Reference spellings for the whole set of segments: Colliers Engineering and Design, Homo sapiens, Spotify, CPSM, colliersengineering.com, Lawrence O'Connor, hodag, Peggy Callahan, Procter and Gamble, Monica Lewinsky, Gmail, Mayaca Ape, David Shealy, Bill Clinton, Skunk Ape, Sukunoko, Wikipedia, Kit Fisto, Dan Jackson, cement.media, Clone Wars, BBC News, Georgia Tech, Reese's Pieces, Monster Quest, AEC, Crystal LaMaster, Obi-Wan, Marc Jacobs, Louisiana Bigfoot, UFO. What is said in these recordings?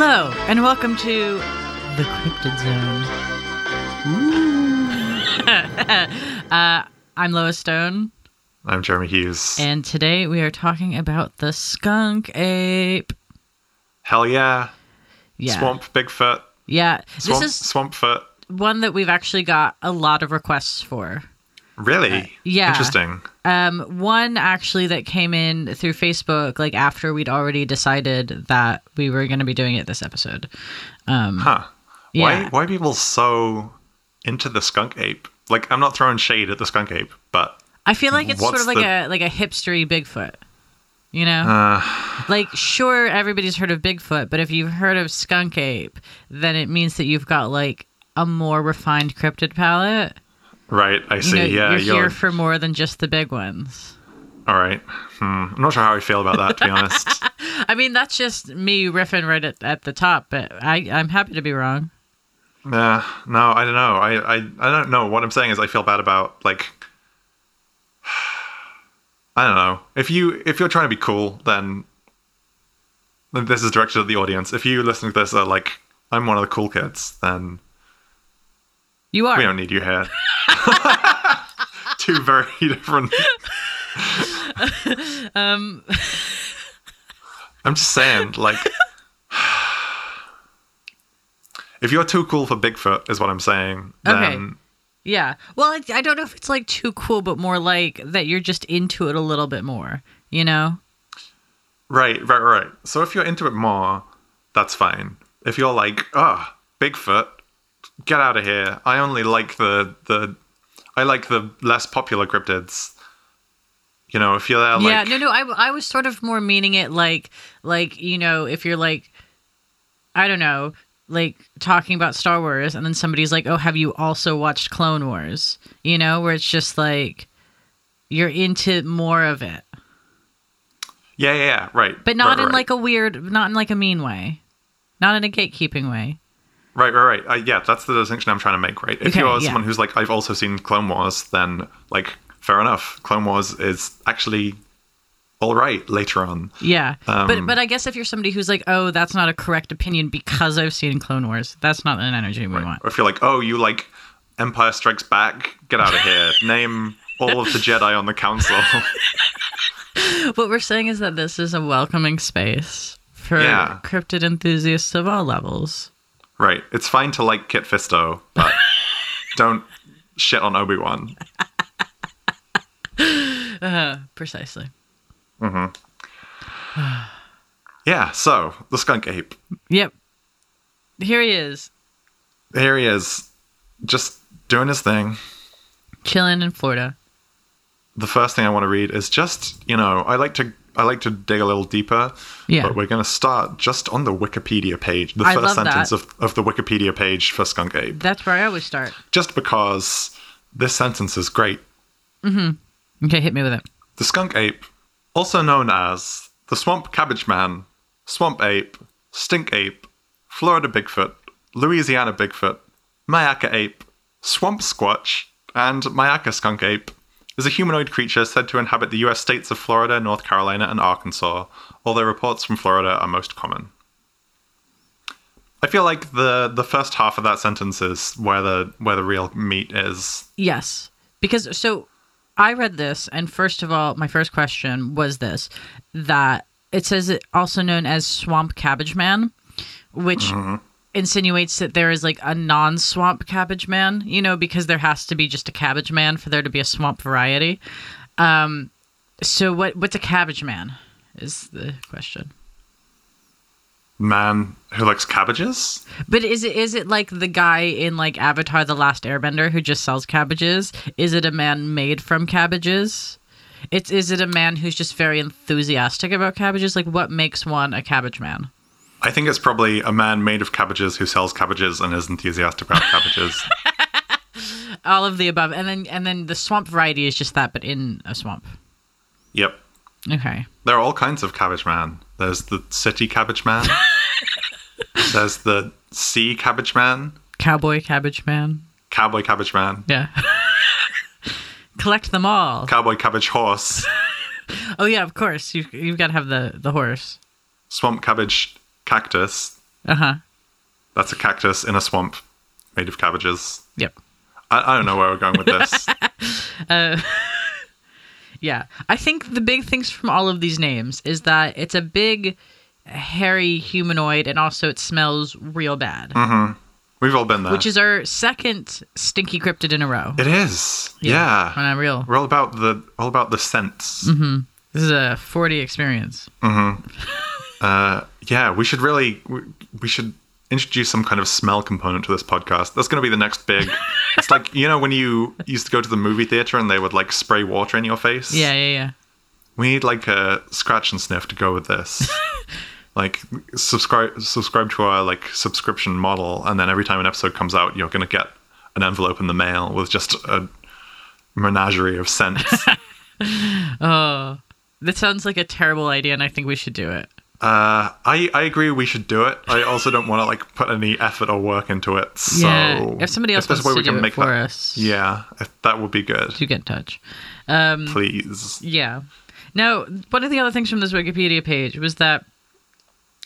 Hello, and welcome to The Cryptid Zone. I'm Lois Stone. I'm Jeremy Hughes. And today we are talking about the skunk ape. Hell yeah. Yeah. Swamp Bigfoot. Yeah. Swampfoot. One that we've actually got a lot of requests for. Really? Yeah. Interesting. One actually that came in through Facebook, like after we'd already decided that we were going to be doing it this episode. Why are people so into the skunk ape? Like, I'm not throwing shade at the skunk ape, but I feel like it's sort of like a hipstery Bigfoot. You know, like, sure, everybody's heard of Bigfoot, but if you've heard of skunk ape, then it means that you've got like a more refined cryptid palette. Right, I see. You're here for more than just the big ones. All right. I'm not sure how I feel about that, to be honest. I mean, that's just me riffing right at the top, but I'm happy to be wrong. No, I don't know. I don't know. What I'm saying is I feel bad about, like, I don't know. If you're trying to be cool, then this is directed at the audience. If you listen to this, like, I'm one of the cool kids, then you are. We don't need you here. Two very different. I'm just saying, like, if you're too cool for Bigfoot, is what I'm saying. Okay. Then, yeah. Well, I don't know if it's like too cool, but more like that you're just into it a little bit more. You know. Right. So if you're into it more, that's fine. If you're like, Bigfoot. Get out of here. I only like the less popular cryptids. You know, if you're there, like, yeah, no. I was sort of more meaning it like, you know, if you're like, I don't know, like talking about Star Wars, and then somebody's like, oh, have you also watched Clone Wars? You know, where it's just like you're into more of it. Yeah, right. But not in like a weird, not in like a mean way, not in a gatekeeping way. Right. Yeah, that's the distinction I'm trying to make, right? If you're someone who's like, I've also seen Clone Wars, then, like, fair enough. Clone Wars is actually all right later on. Yeah, but I guess if you're somebody who's like, oh, that's not a correct opinion because I've seen Clone Wars, that's not an energy we want. Or if you're like, oh, you like Empire Strikes Back, get out of here. Name all of the Jedi on the council. What we're saying is that this is a welcoming space for cryptid enthusiasts of all levels. Right. It's fine to like Kit Fisto, but don't shit on Obi-Wan. Precisely. Mm-hmm. Yeah, so, the skunk ape. Yep. Here he is. Just doing his thing. Chilling in Florida. The first thing I want to read is just, you know, I like to dig a little deeper, but we're going to start just on the Wikipedia page. The first sentence of the Wikipedia page for skunk ape. That's where I always start. Just because this sentence is great. Mm-hmm. Okay, hit me with it. The skunk ape, also known as the Swamp Cabbage Man, Swamp Ape, Stink Ape, Florida Bigfoot, Louisiana Bigfoot, Mayaca Ape, Swamp Squatch, and Mayaca Skunk Ape, is a humanoid creature said to inhabit the US states of Florida, North Carolina, and Arkansas, although reports from Florida are most common. I feel like the first half of that sentence is where the real meat is. Yes. Because, so, I read this, and first of all, my first question was this, that it says it also known as Swamp Cabbage Man, which insinuates that there is like a non-swamp cabbage man, you know, because there has to be just a cabbage man for there to be a swamp variety. So what's a cabbage man is the question. Man who likes cabbages? But is it like the guy in like Avatar The Last Airbender who just sells cabbages? Is it a man made from cabbages? Is it a man who's just very enthusiastic about cabbages? Like, what makes one a cabbage man? I think it's probably a man made of cabbages who sells cabbages and is enthusiastic about cabbages. All of the above. And then the swamp variety is just that, but in a swamp. Yep. Okay. There are all kinds of cabbage man. There's the city cabbage man. There's the sea cabbage man. Cowboy cabbage man. Cowboy cabbage man. Yeah. Collect them all. Cowboy cabbage horse. Oh, yeah, of course. You've got to have the horse. Swamp cabbage cactus. Uh-huh. That's a cactus in a swamp made of cabbages. Yep. I don't know where we're going with this. Yeah. I think the big things from all of these names is that it's a big, hairy humanoid, and also it smells real bad. Mm-hmm. We've all been there. Which is our second stinky cryptid in a row. It is. Yeah. We're not real. We're all about the scents. Mm-hmm. This is a 40 experience. Mm-hmm. Yeah, we should introduce some kind of smell component to this podcast. That's going to be the next big... It's like, you know, when you used to go to the movie theater and they would, like, spray water in your face? Yeah. We need, like, a scratch and sniff to go with this. Like, subscribe to our, like, subscription model, and then every time an episode comes out, you're going to get an envelope in the mail with just a menagerie of scents. Oh, that sounds like a terrible idea, and I think we should do it. I agree we should do it. I also don't want to, like, put any effort or work into it. So yeah, if somebody else wants to do it for us. Yeah, that would be good. Do get in touch. Please. Yeah. Now, one of the other things from this Wikipedia page was that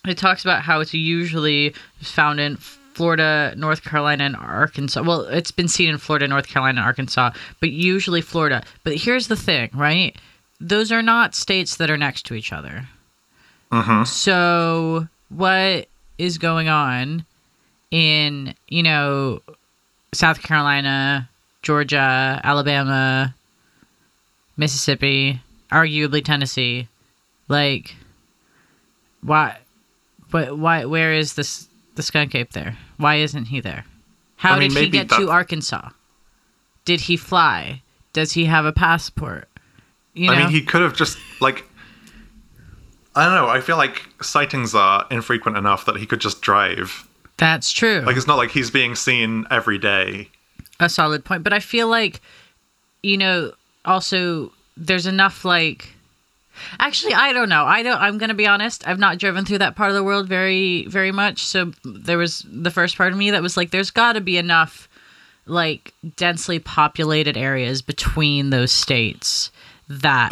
it talks about how it's usually found in Florida, North Carolina, and Arkansas. Well, it's been seen in Florida, North Carolina, and Arkansas, but usually Florida. But here's the thing, right? Those are not states that are next to each other. Mm-hmm. So what is going on in, you know, South Carolina, Georgia, Alabama, Mississippi, arguably Tennessee? Like, why where is the skunk ape there? Why isn't he there? How did he get to Arkansas? Did he fly? Does he have a passport? You know? I mean, he could have just, like... I don't know. I feel like sightings are infrequent enough that he could just drive. That's true. Like, it's not like he's being seen every day. A solid point. But I feel like, you know, also there's enough, like... Actually, I don't know. I'm going to be honest. I've not driven through that part of the world very, very much. So there was the first part of me that was like, there's got to be enough, like, densely populated areas between those states that...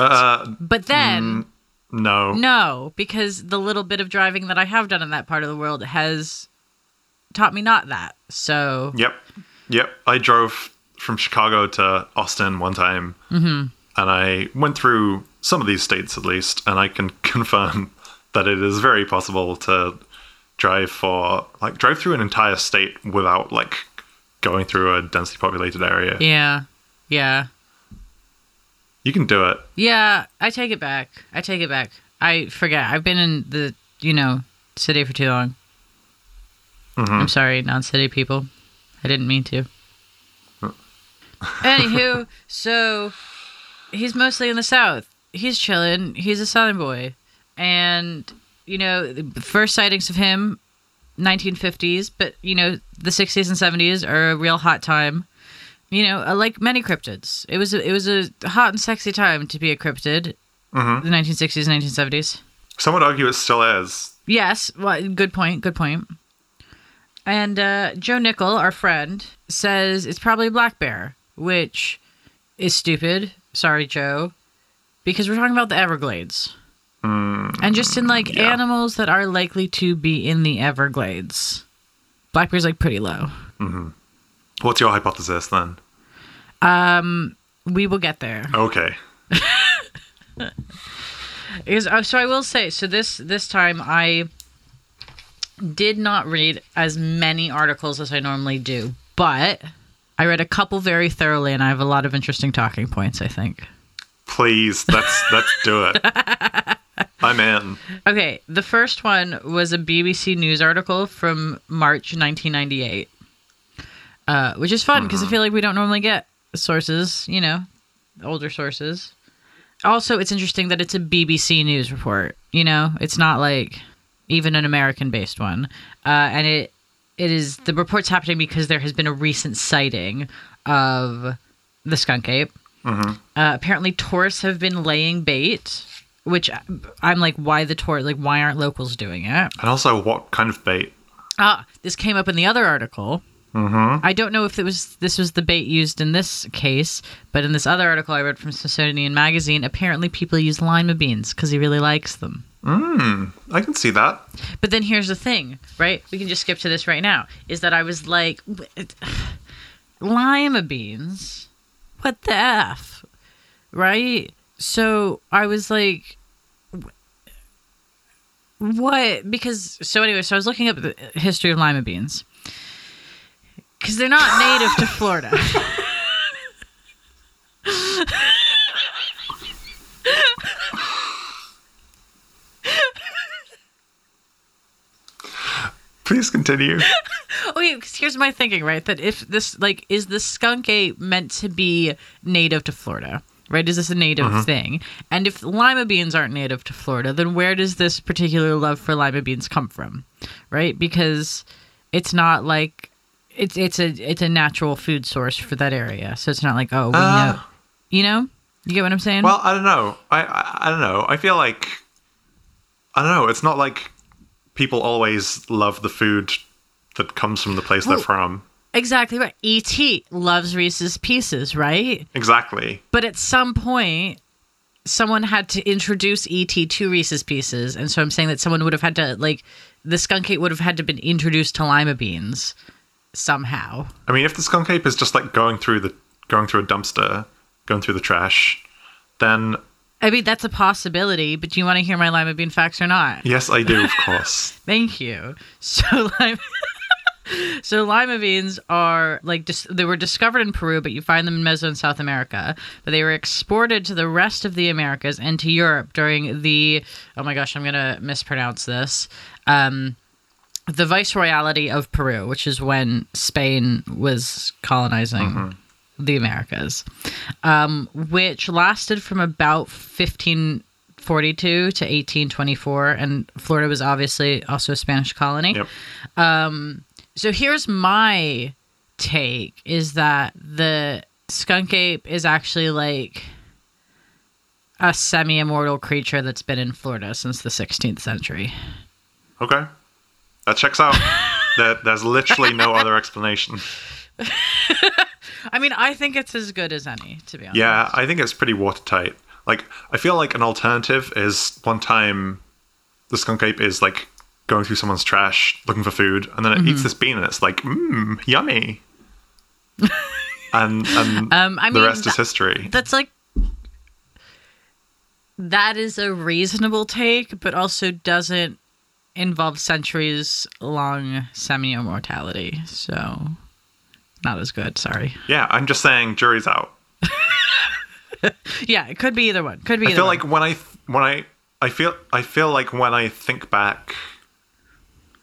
but then... No, because the little bit of driving that I have done in that part of the world has taught me not that. So yep. I drove from Chicago to Austin one time, mm-hmm. and I went through some of these states at least, and I can confirm that it is very possible to drive through an entire state without, like, going through a densely populated area. Yeah. You can do it. Yeah, I take it back. I forget. I've been in the, you know, city for too long. Mm-hmm. I'm sorry, non-city people. I didn't mean to. Anywho, so he's mostly in the South. He's chilling. He's a Southern boy. And, you know, the first sightings of him, 1950s. But, you know, the 60s and 70s are a real hot time. You know, like many cryptids, it was a hot and sexy time to be a cryptid. Mm-hmm. The 1960s, 1970s. Some would argue it still is. Yes. Well, good point. And Joe Nickel, our friend, says it's probably a black bear, which is stupid. Sorry, Joe. Because we're talking about the Everglades. And just in, like, animals that are likely to be in the Everglades. Black bear's, like, pretty low. Mm-hmm. What's your hypothesis, then? We will get there. Okay. So I will say, so this time I did not read as many articles as I normally do, but I read a couple very thoroughly, and I have a lot of interesting talking points, I think. Please, let's do it. I'm in. Okay, the first one was a BBC News article from March 1998. Which is fun, because I feel like we don't normally get sources, you know, older sources. Also, it's interesting that it's a BBC News report, you know? It's not, like, even an American-based one. And it is... The report's happening because there has been a recent sighting of the skunk ape. Mm-hmm. Apparently, tourists have been laying bait, which I'm like, why the tour? Like, why aren't locals doing it? And also, what kind of bait? This came up in the other article... Mm-hmm. I don't know if this was the bait used in this case, but in this other article I read from Smithsonian Magazine, apparently people use lima beans because he really likes them. I can see that. But then here's the thing, right? We can just skip to this right now. Is that I was like, lima beans? What the F? Right? So I was like, what? Because, so anyway, so I was looking up the history of lima beans. Because they're not native to Florida. Please continue. Okay, because here's my thinking, right? That if this, like, is the skunk ape meant to be native to Florida, right? Is this a native thing? And if lima beans aren't native to Florida, then where does this particular love for lima beans come from, right? Because it's not like, it's a natural food source for that area. So it's not like, oh, we know. You know? You get what I'm saying? Well, I don't know. I don't know. I feel like, I don't know. It's not like people always love the food that comes from the place they're from. Exactly right. E.T. loves Reese's Pieces, right? Exactly. But at some point, someone had to introduce E.T. to Reese's Pieces. And so I'm saying that someone would have had to, like, the skunk ape would have had to been introduced to lima beans somehow. I mean, if the skunk ape is just, like, going through a dumpster, going through the trash, then... I mean, that's a possibility, but do you want to hear my lima bean facts or not? Yes, I do, of course. Thank you. So lima beans are, like, they were discovered in Peru, but you find them in Meso and South America. But they were exported to the rest of the Americas and to Europe during the, oh my gosh, I'm going to mispronounce this, the Viceroyalty of Peru, which is when Spain was colonizing the Americas, which lasted from about 1542 to 1824, and Florida was obviously also a Spanish colony. Yep. So here's my take, is that the skunk ape is actually like a semi-immortal creature that's been in Florida since the 16th century. Okay. That checks out. There's literally no other explanation. I mean, I think it's as good as any, to be honest. Yeah, I think it's pretty watertight. Like, I feel like an alternative is one time the skunk ape is, like, going through someone's trash, looking for food, and then it eats this bean and it's like, yummy. and the rest is history. That's like... That is a reasonable take, but also doesn't involve centuries-long semi-immortality, so... Not as good, sorry. Yeah, I'm just saying jury's out. Yeah, it could be either one. Could be either one. Like I feel like when I think back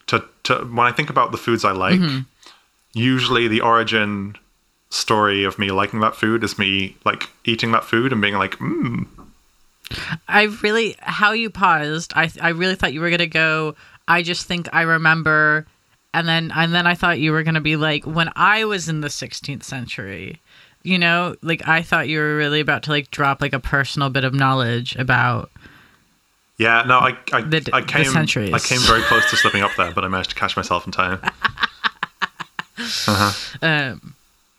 to when I think about the foods I like, usually the origin story of me liking that food is me like eating that food and being like, how you paused, I really thought you were going to go, I just think I remember... And then I thought you were going to be like, when I was in the 16th century, you know, like I thought you were really about to like drop like a personal bit of knowledge about. Yeah, no, I came very close to slipping up there, but I managed to catch myself in time.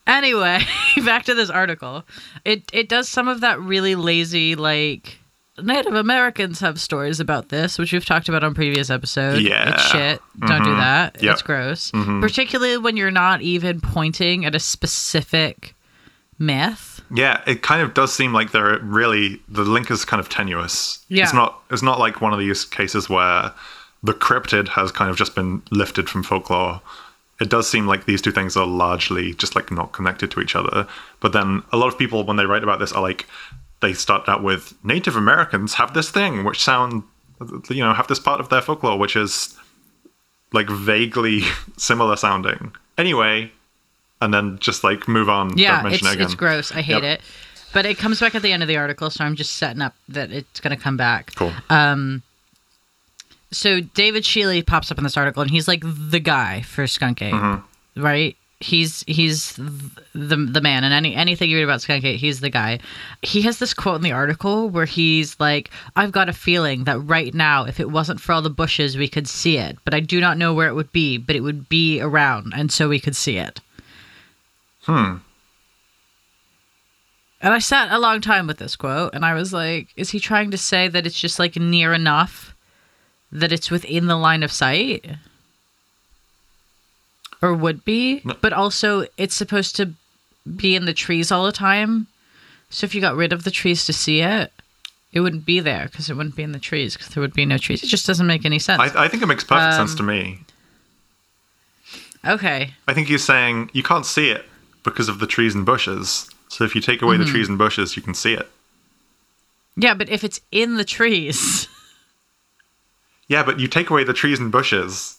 Anyway, back to this article. It does some of that really lazy, like Native Americans have stories about this, which we've talked about on previous episodes. Yeah. It's shit. Don't do that. Yep. It's gross. Particularly when you're not even pointing at a specific myth. Yeah, it kind of does seem like they're really... The link is kind of tenuous. Yeah. It's not like one of these cases where the cryptid has kind of just been lifted from folklore. It does seem like these two things are largely just like not connected to each other. But then a lot of people, when they write about this, are like... They start out with Native Americans have this thing, which sound, you know, have this part of their folklore, which is like vaguely similar sounding. Anyway, and then just like move on. Yeah, it's gross. I hate it. But it comes back at the end of the article, so I'm just setting up that it's going to come back. Cool. So David Shealy pops up in this article, and he's like the guy for skunk ape, right? He's the man, and anything you read about skunk ape, he's the guy. He has this quote in the article where he's like, I've got a feeling that right now, if it wasn't for all the bushes, we could see it. But I do not know where it would be, but it would be around, and so we could see it. And I sat a long time with this quote, and I was like, is he trying to say that it's just like near enough that it's within the line of sight or would be, but also it's supposed to be in the trees all the time. So if you got rid of the trees to see it, it wouldn't be there because it wouldn't be in the trees because there would be no trees. It just doesn't make any sense. I think it makes perfect sense to me. Okay. I think you're saying you can't see it because of the trees and bushes. So if you take away the trees and bushes, you can see it. Yeah, but if it's in the trees. Yeah, but you take away the trees and bushes,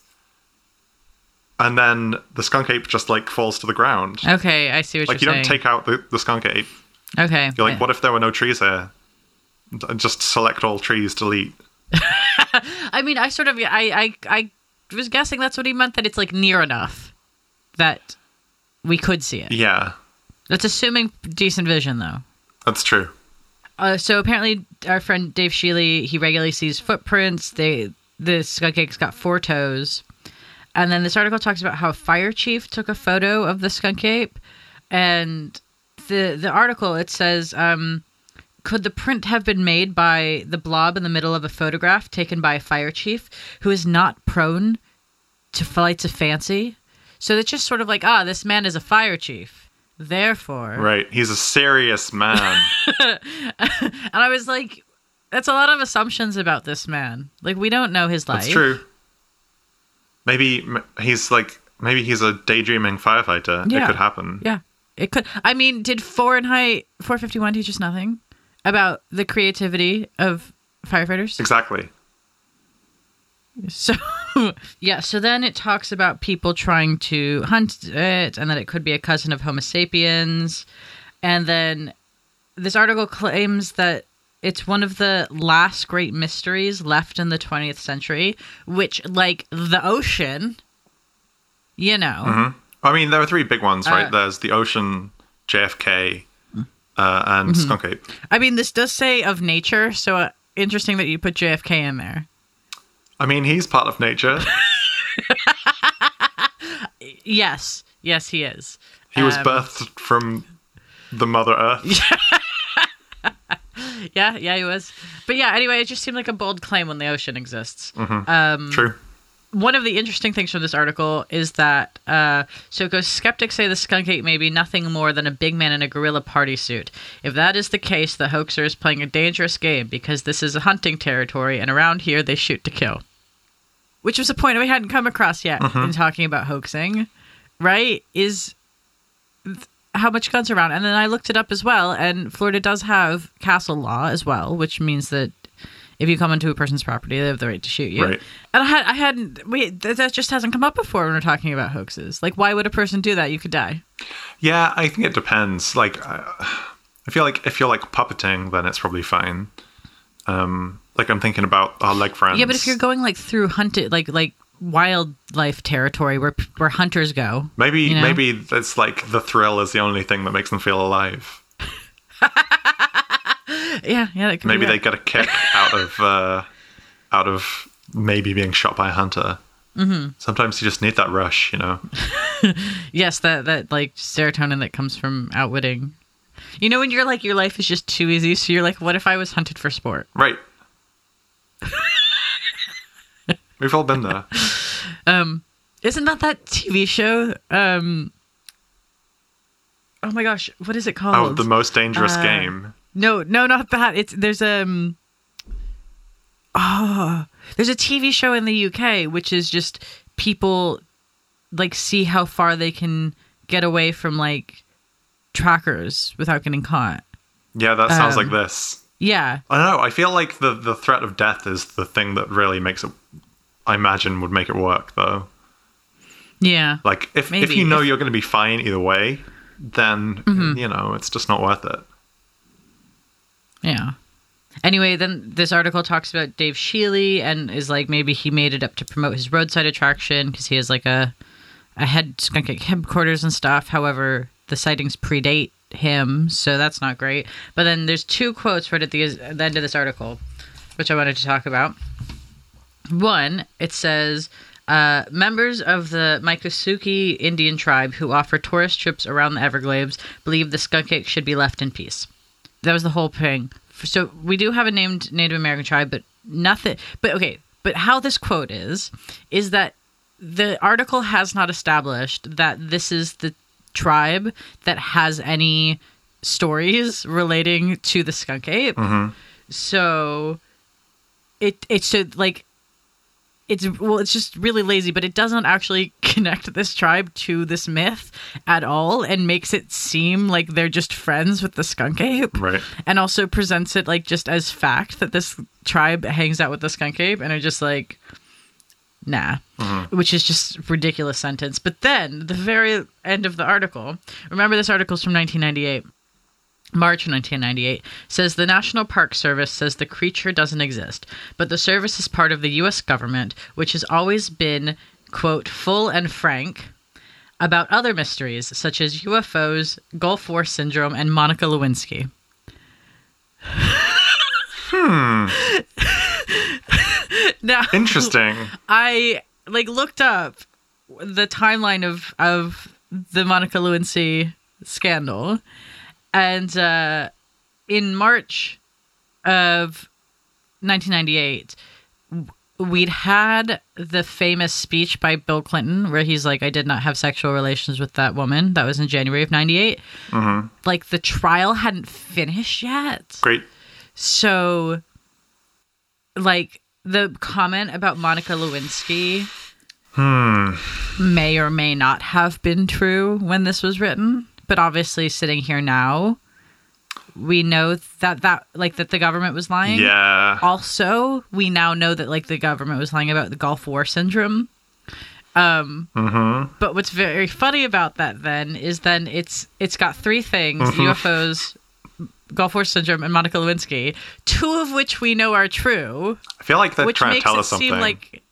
and then the skunk ape just, like, falls to the ground. Okay, I see what you're saying. Like, you don't take out the skunk ape. Okay. You're like, what if there were no trees here? Just select all trees, delete. I mean, I was guessing that's what he meant, that it's, like, near enough that we could see it. Yeah. That's assuming decent vision, though. That's true. So apparently our friend Dave Shealy, he regularly sees footprints. The skunk ape's got 4 toes. And then this article talks about how a fire chief took a photo of the skunk ape. And the article, it says, could the print have been made by the blob in the middle of a photograph taken by a fire chief who is not prone to flights of fancy? So it's just sort of like, this man is a fire chief. Therefore, right, he's a serious man. And I was like, that's a lot of assumptions about this man. Like, we don't know his life. That's true. Maybe he's a daydreaming firefighter. Yeah. It could happen. Yeah, it could. I mean, did Fahrenheit 451 teach us nothing about the creativity of firefighters? Exactly. So, yeah, so then it talks about people trying to hunt it and that it could be a cousin of Homo sapiens. And then this article claims that it's one of the last great mysteries left in the 20th century, which, like, the ocean, you know. Mm-hmm. I mean, there are 3 big ones, right? There's the ocean, JFK, and Skunk Ape. I mean, this does say of nature, so interesting that you put JFK in there. I mean, he's part of nature. Yes, he is. He was birthed from the Mother Earth. Yeah, he was. But yeah, anyway, it just seemed like a bold claim when the ocean exists. Mm-hmm. True. One of the interesting things from this article is that, so it goes, skeptics say the skunk ape may be nothing more than a big man in a gorilla party suit. If that is the case, the hoaxer is playing a dangerous game because this is a hunting territory and around here they shoot to kill. Which was a point we hadn't come across yet in talking about hoaxing, right? Is how much guns around. And then I looked it up as well, and Florida does have castle law as well, which means that if you come into a person's property, they have the right to shoot you. Right. And that just hasn't come up before when we're talking about hoaxes. Like, why would a person do that? You could die. Yeah, I think it depends. Like, I feel like if you're, like, puppeting, then it's probably fine. Like, I'm thinking about our leg friends. Yeah, but if you're going, like, through hunted, like wildlife territory where hunters go. Maybe, you know? Maybe it's, like, the thrill is the only thing that makes them feel alive. Yeah, that could maybe they got a kick out of maybe being shot by a hunter. Mm-hmm. Sometimes you just need that rush, you know. Yes, that like serotonin that comes from outwitting. You know, when you're like your life is just too easy, so you're like, what if I was hunted for sport? Right. We've all been there. Isn't that TV show? Oh my gosh, what is it called? Oh, The Most Dangerous Game. No, not that. There's a TV show in the UK which is just people like see how far they can get away from like trackers without getting caught. Yeah, that sounds like this. Yeah. I don't know. I feel like the threat of death is the thing that really makes it, I imagine, would make it work though. Yeah. Like if you know you're going to be fine either way, then you know, it's just not worth it. Yeah. Anyway, then this article talks about Dave Shealy and is like maybe he made it up to promote his roadside attraction because he has like a head skunk at headquarters and stuff. However, the sightings predate him, so that's not great. But then there's 2 quotes right at the end of this article, which I wanted to talk about. One, it says, members of the Miccosukee Indian tribe who offer tourist trips around the Everglades believe the skunk ape should be left in peace. That was the whole thing. So we do have a named Native American tribe, but nothing. But okay, But how this quote is that the article has not established that this is the tribe that has any stories relating to the skunk ape. Mm-hmm. So it should, like, it's just really lazy, but it doesn't actually connect this tribe to this myth at all and makes it seem like they're just friends with the skunk ape. Right. And also presents it like just as fact that this tribe hangs out with the skunk ape, and are just like, nah, mm-hmm. Which is just a ridiculous sentence. But then the very end of the article, remember this article's from 1998. March 1998, says the National Park Service says the creature doesn't exist, but the service is part of the U.S. government, which has always been, quote, full and frank about other mysteries such as UFOs, Gulf War Syndrome, and Monica Lewinsky. Now, interesting. I looked up the timeline of the Monica Lewinsky scandal. And in March of 1998, we'd had the famous speech by Bill Clinton where he's like, I did not have sexual relations with that woman. That was in January of 98. Mm-hmm. The trial hadn't finished yet. Great. So, the comment about Monica Lewinsky may or may not have been true when this was written. But obviously, sitting here now, we know that the government was lying. Yeah. Also, we now know that the government was lying about the Gulf War Syndrome. Mm-hmm. But what's very funny about that then is it's got three things: mm-hmm. UFOs, Gulf War Syndrome, and Monica Lewinsky. Two of which we know are true. I feel like they're trying to tell us something. Seem like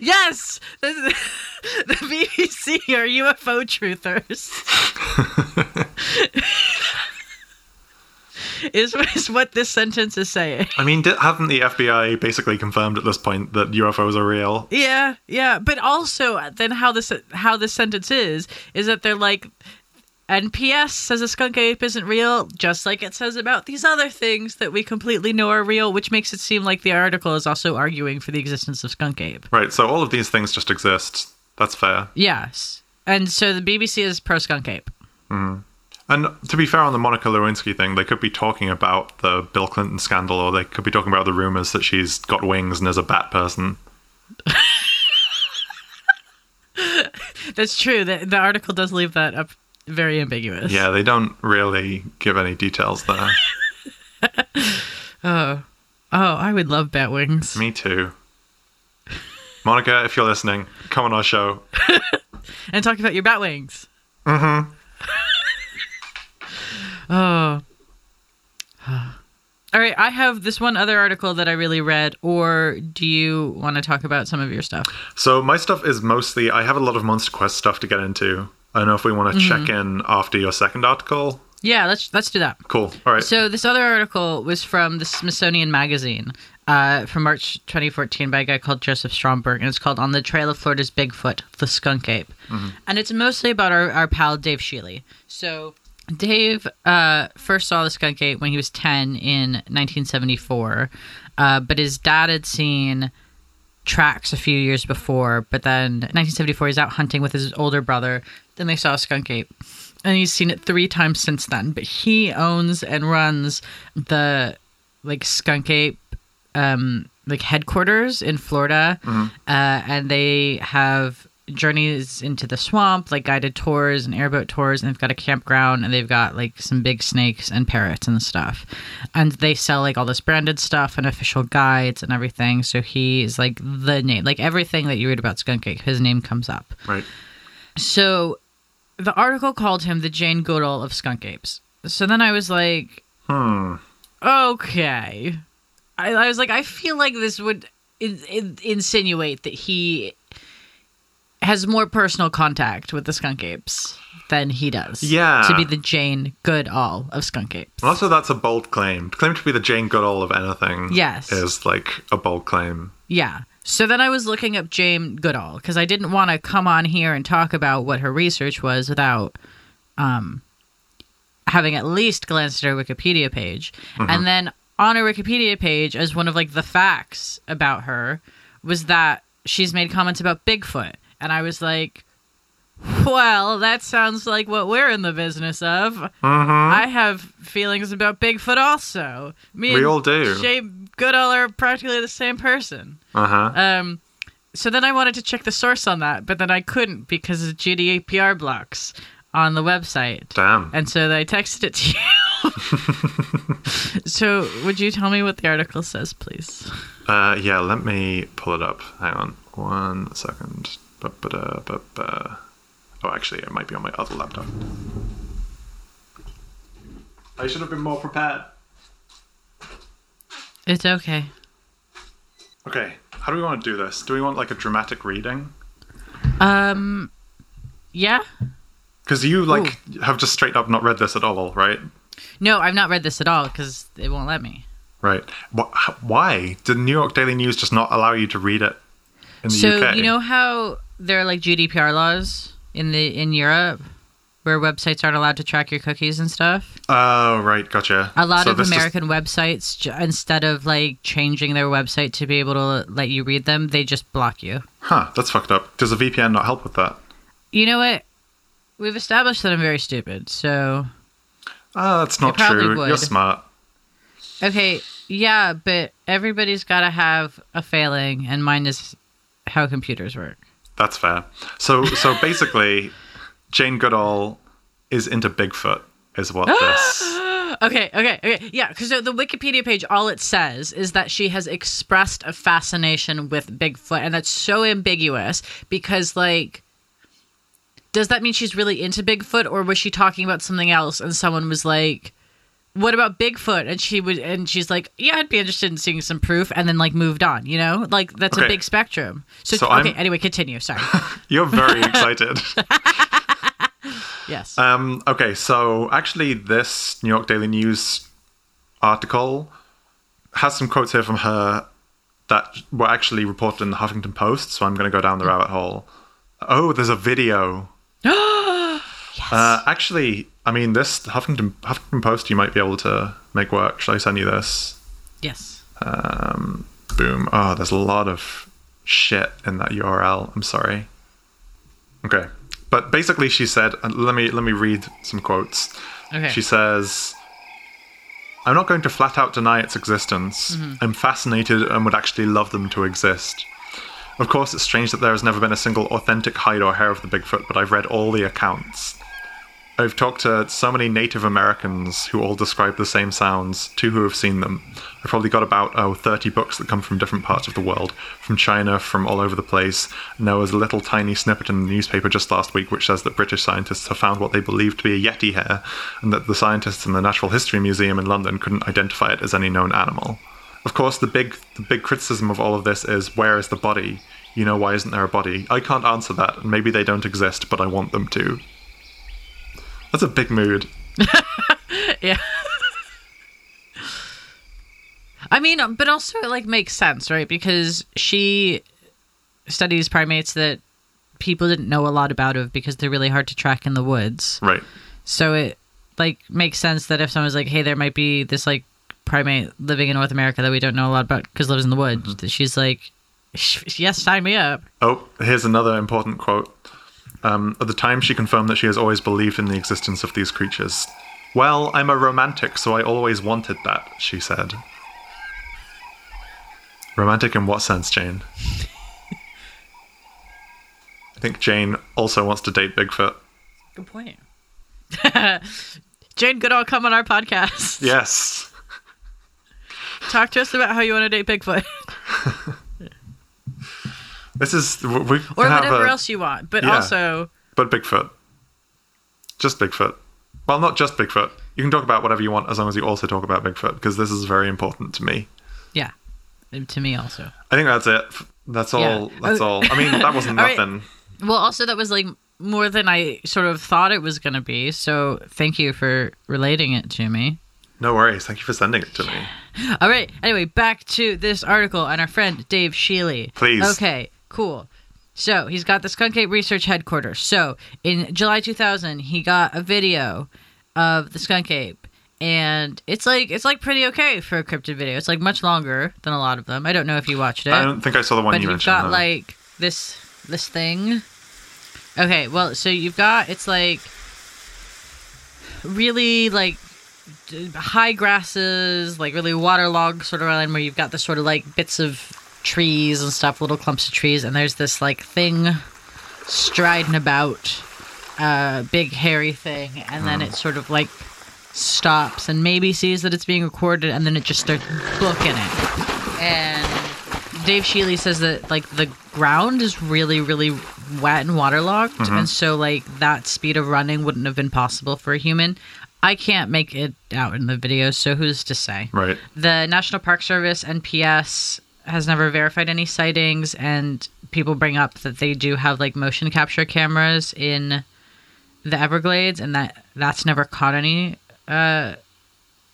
yes, the BBC are UFO truthers. is what this sentence is saying. I mean, haven't the FBI basically confirmed at this point that UFOs are real? Yeah. But also, then how this sentence is that they're like, NPS says a skunk ape isn't real, just like it says about these other things that we completely know are real, which makes it seem like the article is also arguing for the existence of skunk ape. Right, so all of these things just exist. That's fair. Yes. And so the BBC is pro-skunk ape. Mm. And to be fair on the Monica Lewinsky thing, they could be talking about the Bill Clinton scandal, or they could be talking about the rumors that she's got wings and is a bat person. That's true. The article does leave that up very ambiguous. Yeah, they don't really give any details there. Oh, I would love bat wings. Me too. Monica, if you're listening, come on our show. And talk about your bat wings. Mm-hmm. Oh. All right, I have this one other article that I really read, or do you want to talk about some of your stuff? So my stuff is mostly, I have a lot of Monster Quest stuff to get into. I don't know if we want to check in after your second article. Yeah, let's do that. Cool. All right. So this other article was from the Smithsonian Magazine from March 2014 by a guy called Joseph Stromberg, and it's called On the Trail of Florida's Bigfoot, the Skunk Ape. Mm-hmm. And it's mostly about our pal Dave Shealy. So Dave first saw the skunk ape when he was 10 in 1974, but his dad had seen tracks a few years before, but then in 1974 he's out hunting with his older brother, then they saw a skunk ape, and he's seen it 3 times since then. But he owns and runs the skunk ape headquarters in Florida. Mm-hmm. And they have journeys into the swamp, guided tours and airboat tours, and they've got a campground, and they've got some big snakes and parrots and stuff, and they sell all this branded stuff and official guides and everything. So he's the name, everything that you read about skunk ape, his name comes up. Right. So the article called him the Jane Goodall of skunk apes. So then I was okay. I was I feel this would insinuate that he has more personal contact with the skunk apes than he does. Yeah. To be the Jane Goodall of skunk apes. Also, that's a bold claim. To claim to be the Jane Goodall of anything, yes, is a bold claim. Yeah. So then I was looking up Jane Goodall because I didn't want to come on here and talk about what her research was without having at least glanced at her Wikipedia page. Mm-hmm. And then on her Wikipedia page as one of like the facts about her was that she's made comments about Bigfoot. And I was like, well, that sounds like what we're in the business of. I have feelings about Bigfoot also. We all do. Jane Goodall are practically the same person. So then I wanted to check the source on that, but then I couldn't because of GDPR blocks on the website. Damn. And so I texted it to you. So would you tell me what the article says, please? Yeah, let me pull it up. Hang on 1 second. Oh, actually, it might be on my other laptop. I should have been more prepared. It's okay. Okay, how do we want to do this? Do we want, like, a dramatic reading? Yeah. Because you, like, have just straight up not read this at all, right? No, I've not read this at all, because it won't let me. Right. Why? Did New York Daily News just not allow you to read it in the UK? So, you know how there are, like, GDPR laws in Europe, where websites aren't allowed to track your cookies and stuff. Oh, right. Gotcha. A lot of American websites, instead of like changing their website to be able to let you read them, they just block you. Huh. That's fucked up. Does a VPN not help with that? You know what? We've established that I'm very stupid, so... that's not true. You're smart. Okay. Yeah, but everybody's got to have a failing, and mine is how computers work. That's fair. So basically, Jane Goodall is into Bigfoot, is what this... Okay. Yeah, because the Wikipedia page, all it says is that she has expressed a fascination with Bigfoot, and that's so ambiguous because, like, does that mean she's really into Bigfoot, or was she talking about something else and someone was like, what about Bigfoot? And she's like, yeah, I'd be interested in seeing some proof, and then like moved on, you know? Like that's a big spectrum. Anyway, continue. Sorry. You're very excited. Yes. Okay, so actually this New York Daily News article has some quotes here from her that were actually reported in the Huffington Post, so I'm going to go down the rabbit hole. Oh, there's a video. Yes. Actually, I mean, this Huffington Post you might be able to make work. Shall I send you this? Yes. Boom. Oh, there's a lot of shit in that URL. I'm sorry. Okay. But basically she said, let me read some quotes. Okay. She says, I'm not going to flat out deny its existence. I'm fascinated and would actually love them to exist. Of course, it's strange that there has never been a single authentic hide or hair of the Bigfoot, but I've read all the accounts. I've talked to so many Native Americans who all describe the same sounds, two who have seen them. I've probably got about 30 books that come from different parts of the world, from China, from all over the place. And there was a little tiny snippet in the newspaper just last week which says that British scientists have found what they believe to be a yeti hair, and that the scientists in the Natural History Museum in London couldn't identify it as any known animal. Of course, the big criticism of all of this is, where is the body? You know, why isn't there a body? I can't answer that, and maybe they don't exist, but I want them to. That's a big mood. Yeah. I mean, but also it, like, makes sense, right? Because she studies primates that people didn't know a lot about of because they're really hard to track in the woods. Right. So it, like, makes sense that if someone's like, hey, there might be this, like, primate living in North America that we don't know a lot about because lives in the woods, that she's like, yes, sign me up. Oh, here's another important quote. At the time, she confirmed that she has always believed in the existence of these creatures. Well, I'm a romantic, so I always wanted that, she said. Romantic in what sense, Jane? I think Jane also wants to date Bigfoot. Good point. Jane Goodall, come on our podcast. Yes. Talk to us about how you want to date Bigfoot. This is... or whatever else you want, but also... But Bigfoot. Just Bigfoot. Well, not just Bigfoot. You can talk about whatever you want as long as you also talk about Bigfoot, because this is very important to me. Yeah. And to me also. I think that's it. That's all. Yeah. That's all. I mean, that wasn't nothing. Right. Well, also that was like more than I sort of thought it was going to be, so thank you for relating it to me. No worries. Thank you for sending it to me. All right. Anyway, back to this article on our friend Dave Shealy. Please. Okay, cool. So he's got the Skunk Ape Research Headquarters. So in July 2000, he got a video of the Skunk Ape. And it's like pretty okay for a cryptid video. It's like much longer than a lot of them. I don't know if you watched it. I don't think I saw the one you mentioned. But you've got like this thing. Okay, well, so you've got, it's like really like high grasses, like really waterlogged sort of island where you've got the sort of like bits of trees and stuff, little clumps of trees, and there's this like thing striding about, big hairy thing, and then it sort of like stops and maybe sees that it's being recorded, and then it just starts booking it. And Dave Shealy says that like the ground is really, really wet and waterlogged, and so like that speed of running wouldn't have been possible for a human. I can't make it out in the video, so who's to say? Right. The National Park Service, NPS, has never verified any sightings, and people bring up that they do have like motion capture cameras in the Everglades, and that's never caught any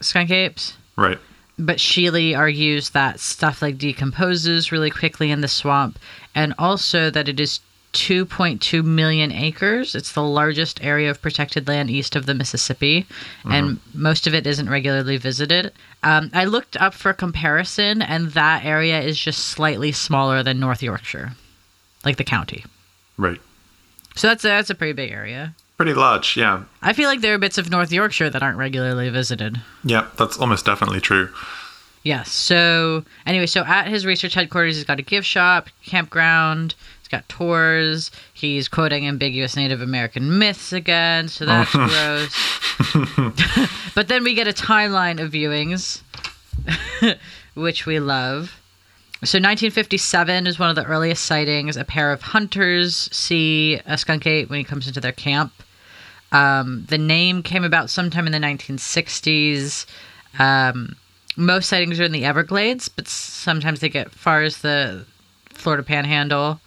skunk apes. Right. But Shealy argues that stuff like decomposes really quickly in the swamp, and also that it is 2.2 million acres. It's the largest area of protected land east of the Mississippi, and most of it isn't regularly visited. I looked up for comparison, and that area is just slightly smaller than North Yorkshire, like the county. Right. So that's a pretty big area. Pretty large, yeah. I feel like there are bits of North Yorkshire that aren't regularly visited. Yeah, that's almost definitely true. Yes. So anyway, so at his research headquarters, he's got a gift shop, campground, got tours. He's quoting ambiguous Native American myths again, so that's gross. But then we get a timeline of viewings, which we love. So 1957 is one of the earliest sightings. A pair of hunters see a skunk ape when he comes into their camp. The name came about sometime in the 1960s. Most sightings are in the Everglades, but sometimes they get far as the Florida Panhandle.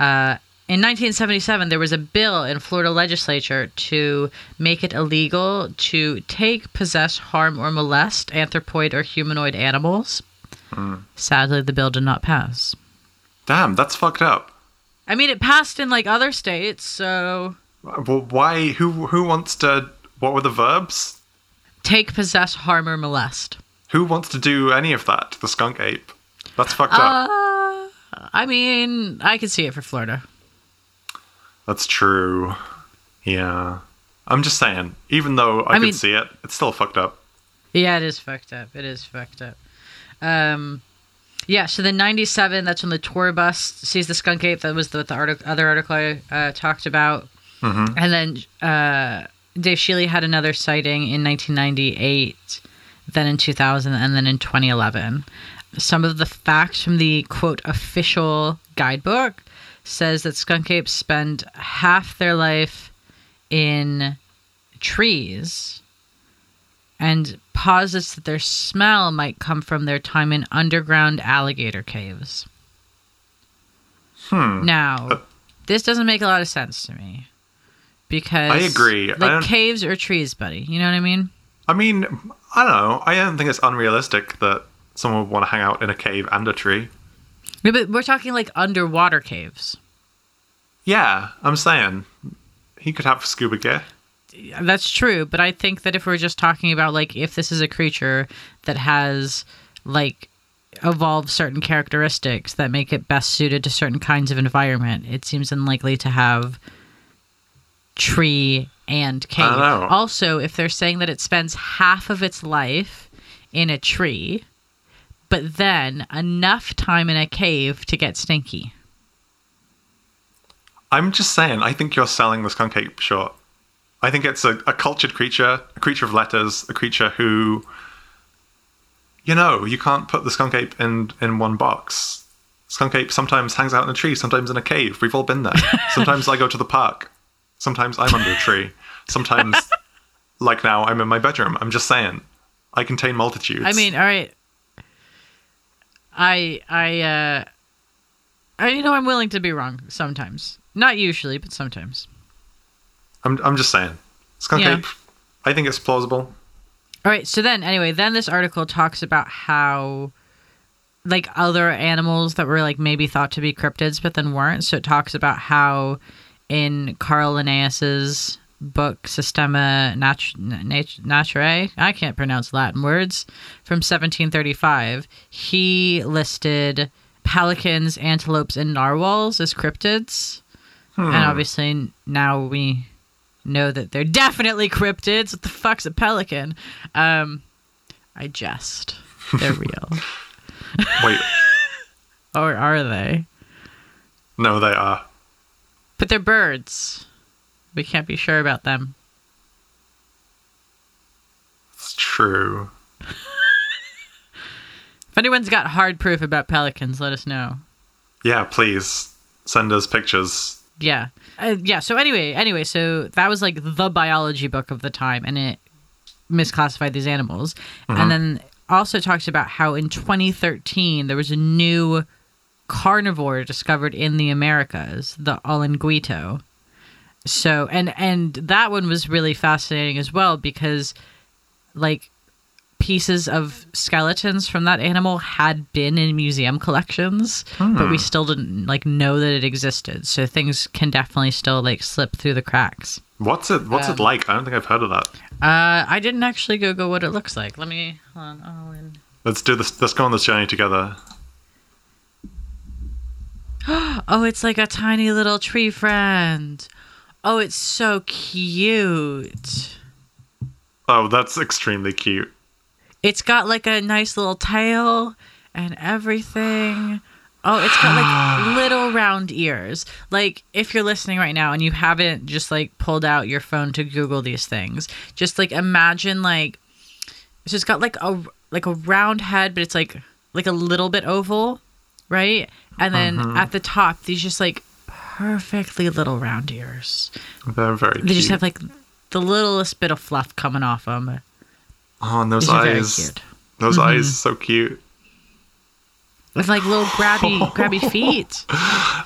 In 1977, there was a bill in Florida legislature to make it illegal to take, possess, harm, or molest anthropoid or humanoid animals. Sadly, the bill did not pass. Damn, that's fucked up. I mean, it passed in, like, other states, so... Well, why? Who wants to... What were the verbs? Take, possess, harm, or molest. Who wants to do any of that? The skunk ape. That's fucked up. I mean, I could see it for Florida. That's true. Yeah. I'm just saying, even though I could see it, it's still fucked up. Yeah, it is fucked up. Yeah, so then 1997, that's when the tour bus sees the skunk ape. That was the other article I talked about. And then Dave Shealy had another sighting in 1998, then in 2000, and then in 2011. Some of the facts from the, quote, official guidebook says that skunk apes spend half their life in trees, and posits that their smell might come from their time in underground alligator caves. Now, this doesn't make a lot of sense to me, because... I agree. Like, caves or trees, buddy. You know what I mean? I don't know. I don't think it's unrealistic that someone would want to hang out in a cave and a tree. Yeah, but we're talking like underwater caves. Yeah, I'm saying he could have scuba gear. That's true, but I think that if we're just talking about like if this is a creature that has like evolved certain characteristics that make it best suited to certain kinds of environment, it seems unlikely to have tree and cave. I don't know. Also, if they're saying that it spends half of its life in a tree, but then enough time in a cave to get stinky. I'm just saying, I think you're selling the skunk ape short. I think it's a cultured creature, a creature of letters, a creature who, you know, you can't put the skunk ape in one box. Skunk ape sometimes hangs out in a tree, sometimes in a cave. We've all been there. Sometimes I go to the park. Sometimes I'm under a tree. Sometimes, like now, I'm in my bedroom. I'm just saying. I contain multitudes. I mean, all right. I'm willing to be wrong sometimes. Not usually, but sometimes. I'm just saying. Skunk ape, I think it's plausible. All right, so then, anyway, this article talks about how, like, other animals that were, like, maybe thought to be cryptids, but then weren't. So it talks about how in Carl Linnaeus's book Systema Naturae, I can't pronounce Latin words, from 1735, he listed pelicans, antelopes, and narwhals as cryptids. And obviously now we know that they're definitely cryptids. What the fuck's a pelican? I jest. They're real. Wait. Or are they? No, they are. But they're birds. We can't be sure about them. It's true. If anyone's got hard proof about pelicans, let us know. Yeah, please. Send us pictures. Yeah. So anyway, so that was like the biology book of the time, and it misclassified these animals. Mm-hmm. And then also talks about how in 2013 there was a new carnivore discovered in the Americas, the olinguito. So and that one was really fascinating as well, because like pieces of skeletons from that animal had been in museum collections, but we still didn't like know that it existed. So things can definitely still like slip through the cracks. What's it like? I don't think I've heard of that. I didn't actually Google what it looks like. Let me hold on. Let's do this. Let's go on this journey together. Oh, it's like a tiny little tree friend. Oh, it's so cute. Oh, that's extremely cute. It's got like a nice little tail and everything. Oh, it's got like little round ears. Like if you're listening right now and you haven't just like pulled out your phone to Google these things, just like imagine like it's just got like a round head, but it's like a little bit oval, right? And then at the top, these just like perfectly little round ears. They're very cute. They just have like the littlest bit of fluff coming off them. Oh, and those eyes. Those eyes, so cute. With like little grabby feet.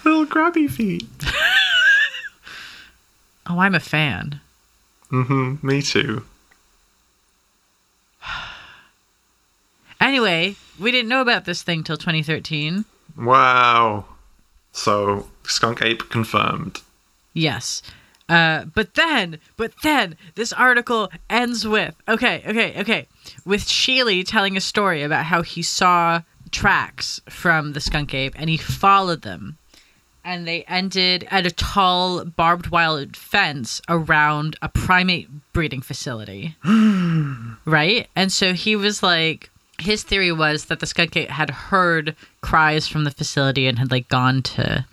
Little grabby feet. Oh, I'm a fan. Mm-hmm. Me too. Anyway, we didn't know about this thing till 2013. Wow. So, Skunk Ape confirmed. Yes. But then this article ends with, with Shealy telling a story about how he saw tracks from the skunk ape and he followed them. And they ended at a tall barbed wire fence around a primate breeding facility. Right? And so he was like, his theory was that the skunk ape had heard cries from the facility and had like gone to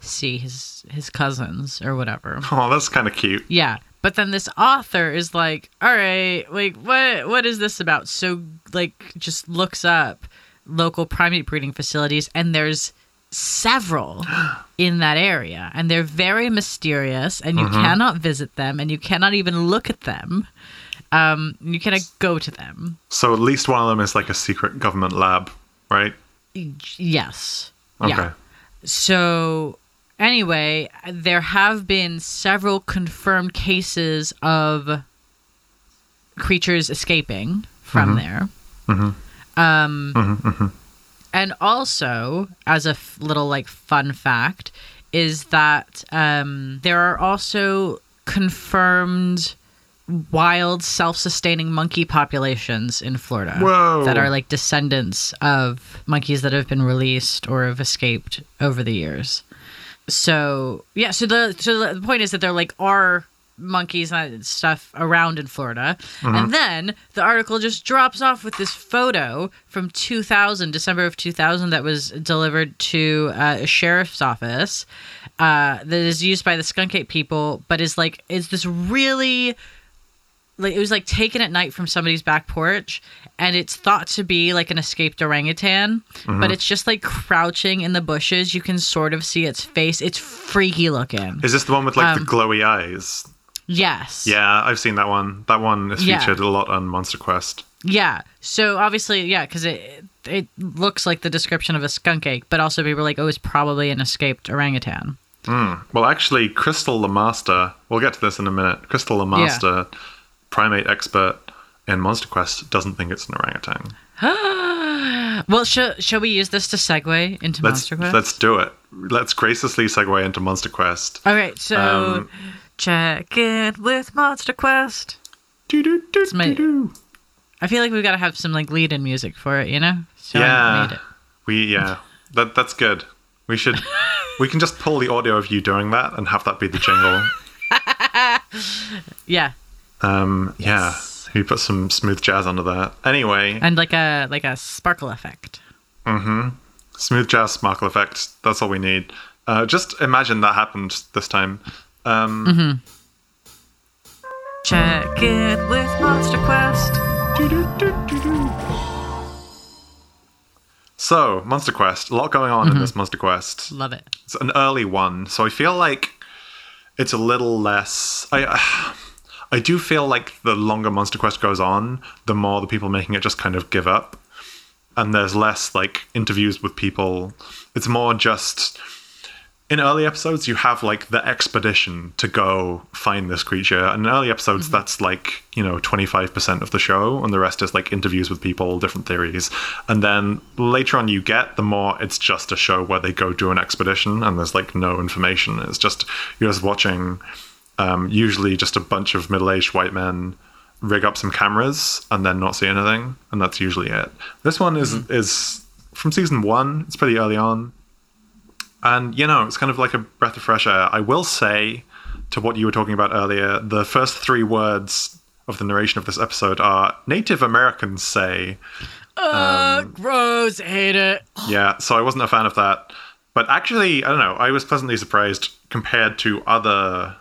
see his cousins or whatever. Oh, that's kind of cute. Yeah. But then this author is like, all right, like what is this about? So like just looks up local primate breeding facilities, and there's several in that area, and they're very mysterious, and you cannot visit them, and you cannot even look at them. You cannot go to them. So at least one of them is like a secret government lab, right? Yes. Okay. Yeah. So anyway, there have been several confirmed cases of creatures escaping from there. And also, as a little like fun fact, is that there are also confirmed wild self-sustaining monkey populations in Florida that are like descendants of monkeys that have been released or have escaped over the years. So yeah, so the point is that there like are monkeys and stuff around in Florida. And then the article just drops off with this photo from December of 2000 that was delivered to a sheriff's office that is used by the Skunk Ape people, but is this really like, it was like taken at night from somebody's back porch, and it's thought to be like an escaped orangutan, but it's just like crouching in the bushes. You can sort of see its face. It's freaky looking. Is this the one with like the glowy eyes? Yes. Yeah, I've seen that one. That one is featured a lot on Monster Quest. Yeah. So obviously, yeah, because it looks like the description of a skunk ape, but also people were like, oh, it's probably an escaped orangutan. Well, actually, Crystal LaMaster, we'll get to this in a minute. Crystal LaMaster, primate expert in Monster Quest, doesn't think it's an orangutan. Well, shall we use this to segue into Monster Quest? Let's do it. Let's graciously segue into Monster Quest. All right, so Check in with Monster Quest. I feel like we've got to have some like lead-in music for it, you know? So yeah, that's good. We should. We can just pull the audio of you doing that and have that be the jingle. Yeah. Yes. Yeah. We put some smooth jazz under that. Anyway. And like a sparkle effect. Mm-hmm. Smooth jazz sparkle effect. That's all we need. Just imagine that happened this time. Mm-hmm. Check it with Monster Quest. So, Monster Quest. A lot going on in this Monster Quest. Love it. It's an early one, so I feel like it's a little less... I do feel like the longer Monster Quest goes on, the more the people making it just kind of give up. And there's less, like, interviews with people. It's more just... In early episodes, you have, like, the expedition to go find this creature. And in early episodes, that's, like, you know, 25% of the show. And the rest is, like, interviews with people, different theories. And then later on you get, the more it's just a show where they go do an expedition. And there's, like, no information. It's just, you're just watching usually just a bunch of middle-aged white men rig up some cameras and then not see anything. And that's usually it. This one is from season 1. It's pretty early on. And, you know, it's kind of like a breath of fresh air. I will say, to what you were talking about earlier, the first 3 words of the narration of this episode are, Native Americans say... gross, hate it. Yeah, so I wasn't a fan of that. But actually, I don't know, I was pleasantly surprised compared to other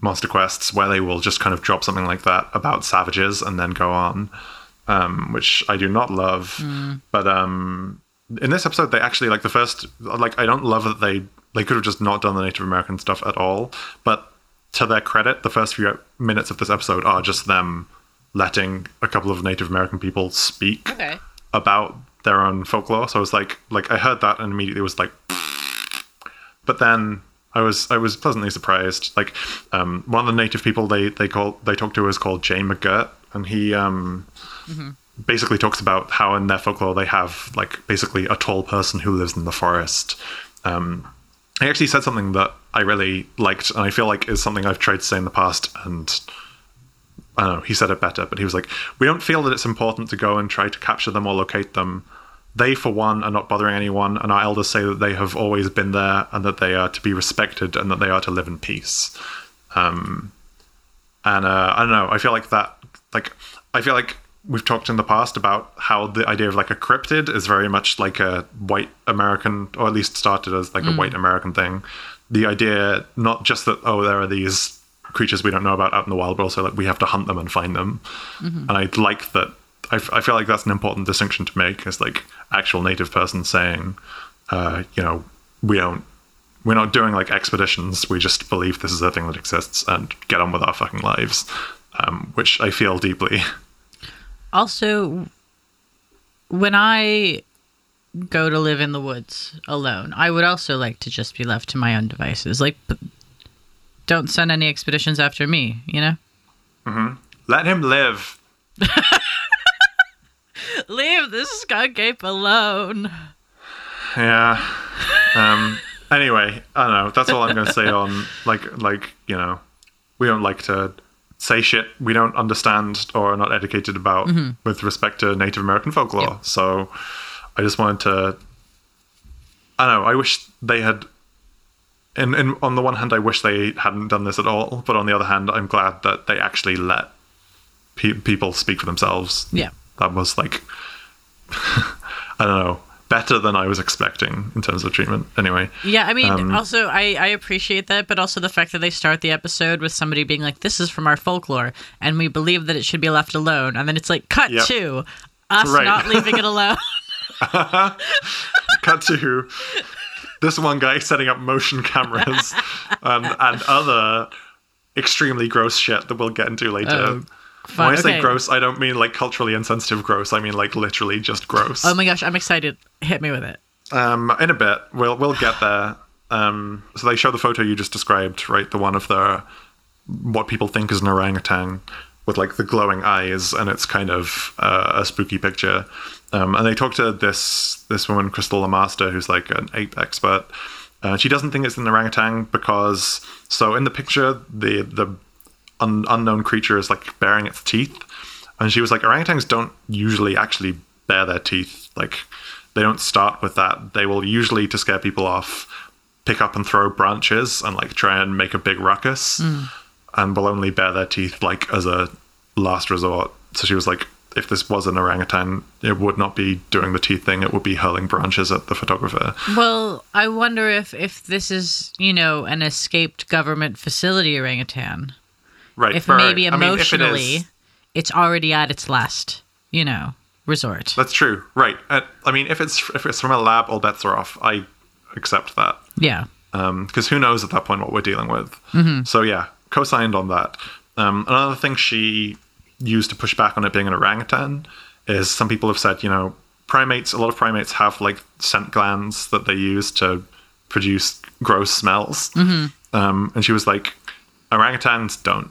Monster Quests where they will just kind of drop something like that about savages and then go on, which I do not love. But... in this episode, they actually, like, the first... Like, I don't love that they could have just not done the Native American stuff at all. But to their credit, the first few minutes of this episode are just them letting a couple of Native American people speak about their own folklore. So I was like, I heard that and immediately was like... But then I was pleasantly surprised. Like, one of the Native people they talk to is called Jay McGirt. And he... basically talks about how in their folklore they have, like, basically a tall person who lives in the forest. He actually said something that I really liked, and I feel like is something I've tried to say in the past, and I don't know, he said it better, but he was like, we don't feel that it's important to go and try to capture them or locate them. They, for one, are not bothering anyone, and our elders say that they have always been there and that they are to be respected and that they are to live in peace. I don't know, I feel like that... Like, I feel like we've talked in the past about how the idea of, like, a cryptid is very much like a white American, or at least started as like a white American thing. The idea, not just that, oh, there are these creatures we don't know about out in the wild, but also like we have to hunt them and find them. And I'd like that. I feel like that's an important distinction to make, is like actual native person saying, you know, we're not doing like expeditions. We just believe this is a thing that exists and get on with our fucking lives. Which I feel deeply. Also, when I go to live in the woods alone, I would also like to just be left to my own devices. Like, don't send any expeditions after me, you know? Mm-hmm. Let him live. Leave this skunk ape alone. Yeah. Anyway, I don't know. That's all I'm going to say on, like, you know, we don't like to... say shit we don't understand or are not educated about with respect to Native American folklore. Yeah. So I just wanted to... I don't know, I wish they had... And on the one hand, I wish they hadn't done this at all. But on the other hand, I'm glad that they actually let people speak for themselves. Yeah. That was like... I don't know. Better than I was expecting in terms of treatment. Anyway. Yeah, I mean, also, I appreciate that, but also the fact that they start the episode with somebody being like, this is from our folklore, and we believe that it should be left alone. And then it's like, cut to us not leaving it alone. Cut to this one guy setting up motion cameras and other extremely gross shit that we'll get into later. Fun. When I say gross, I don't mean like culturally insensitive gross. I mean like literally just gross. Oh my gosh, I'm excited. Hit me with it. In a bit. We'll get there. So they show the photo you just described, right? The one of what people think is an orangutan with like the glowing eyes, and it's kind of a spooky picture. And they talk to this woman, Crystal LaMaster, who's like an ape expert. She doesn't think it's an orangutan because, so in the picture, the unknown creature is like baring its teeth. And she was like, orangutans don't usually actually bare their teeth. Like, they don't start with that. They will usually, to scare people off, pick up and throw branches and like try and make a big ruckus, and will only bare their teeth like as a last resort. So she was like, if this was an orangutan, it would not be doing the teeth thing. It would be hurling branches at the photographer. Well, I wonder if this is, you know, an escaped government facility orangutan. Right. If maybe emotionally, I mean, if it is, it's already at its last, you know, resort. That's true. Right. I mean, if it's from a lab, all bets are off. I accept that. Yeah. Because who knows at that point what we're dealing with. Mm-hmm. So yeah, co-signed on that. Another thing she used to push back on it being an orangutan is some people have said, you know, a lot of primates have like scent glands that they use to produce gross smells. Mm-hmm. And she was like, orangutans don't,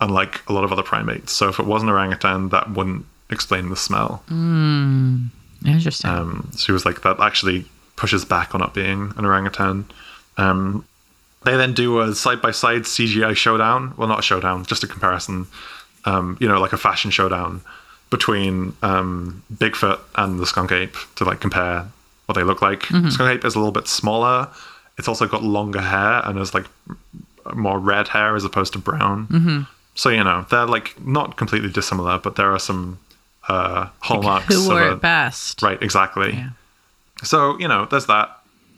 unlike a lot of other primates. So if it was an orangutan, that wouldn't explain the smell. Interesting. She was like, that actually pushes back on it being an orangutan. They then do a side-by-side CGI showdown. Well, not a showdown, just a comparison. You know, like a fashion showdown between Bigfoot and the skunk ape to like compare what they look like. Mm-hmm. Skunk ape is a little bit smaller. It's also got longer hair and has like more red hair as opposed to brown. Mm-hmm. So, you know, they're like not completely dissimilar, but there are some hallmarks. Like who were at best. Right, exactly. Yeah. So, you know, there's that.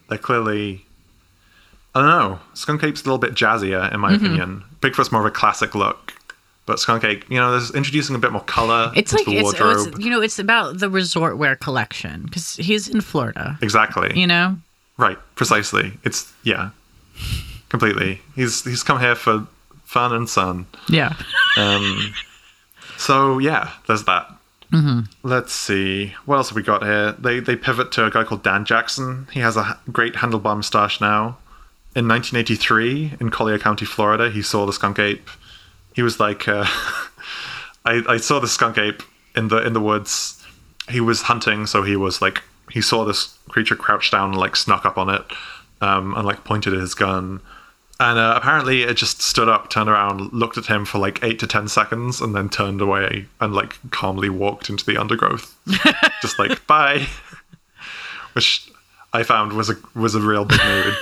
They're clearly, I don't know, skunk ape's a little bit jazzier in my opinion. Bigfoot's more of a classic look. But skunk ape, you know, there's introducing a bit more color into the wardrobe. It's, you know, it's about the resort wear collection because he's in Florida. Exactly. You know? Right. Precisely. It's, yeah. Completely. He's come here for fun and sun. Yeah. So, yeah, there's that. Mm-hmm. Let's see. What else have we got here? They pivot to a guy called Dan Jackson. He has a great handlebar mustache now. In 1983, in Collier County, Florida, he saw the skunk ape. He was like, I saw the skunk ape in the woods. He was hunting, so he was like, he saw this creature crouched down and like snuck up on it, and like pointed at his gun. And apparently it just stood up, turned around, looked at him for like 8 to 10 seconds, and then turned away and like calmly walked into the undergrowth, just like bye. Which I found was a real big mood,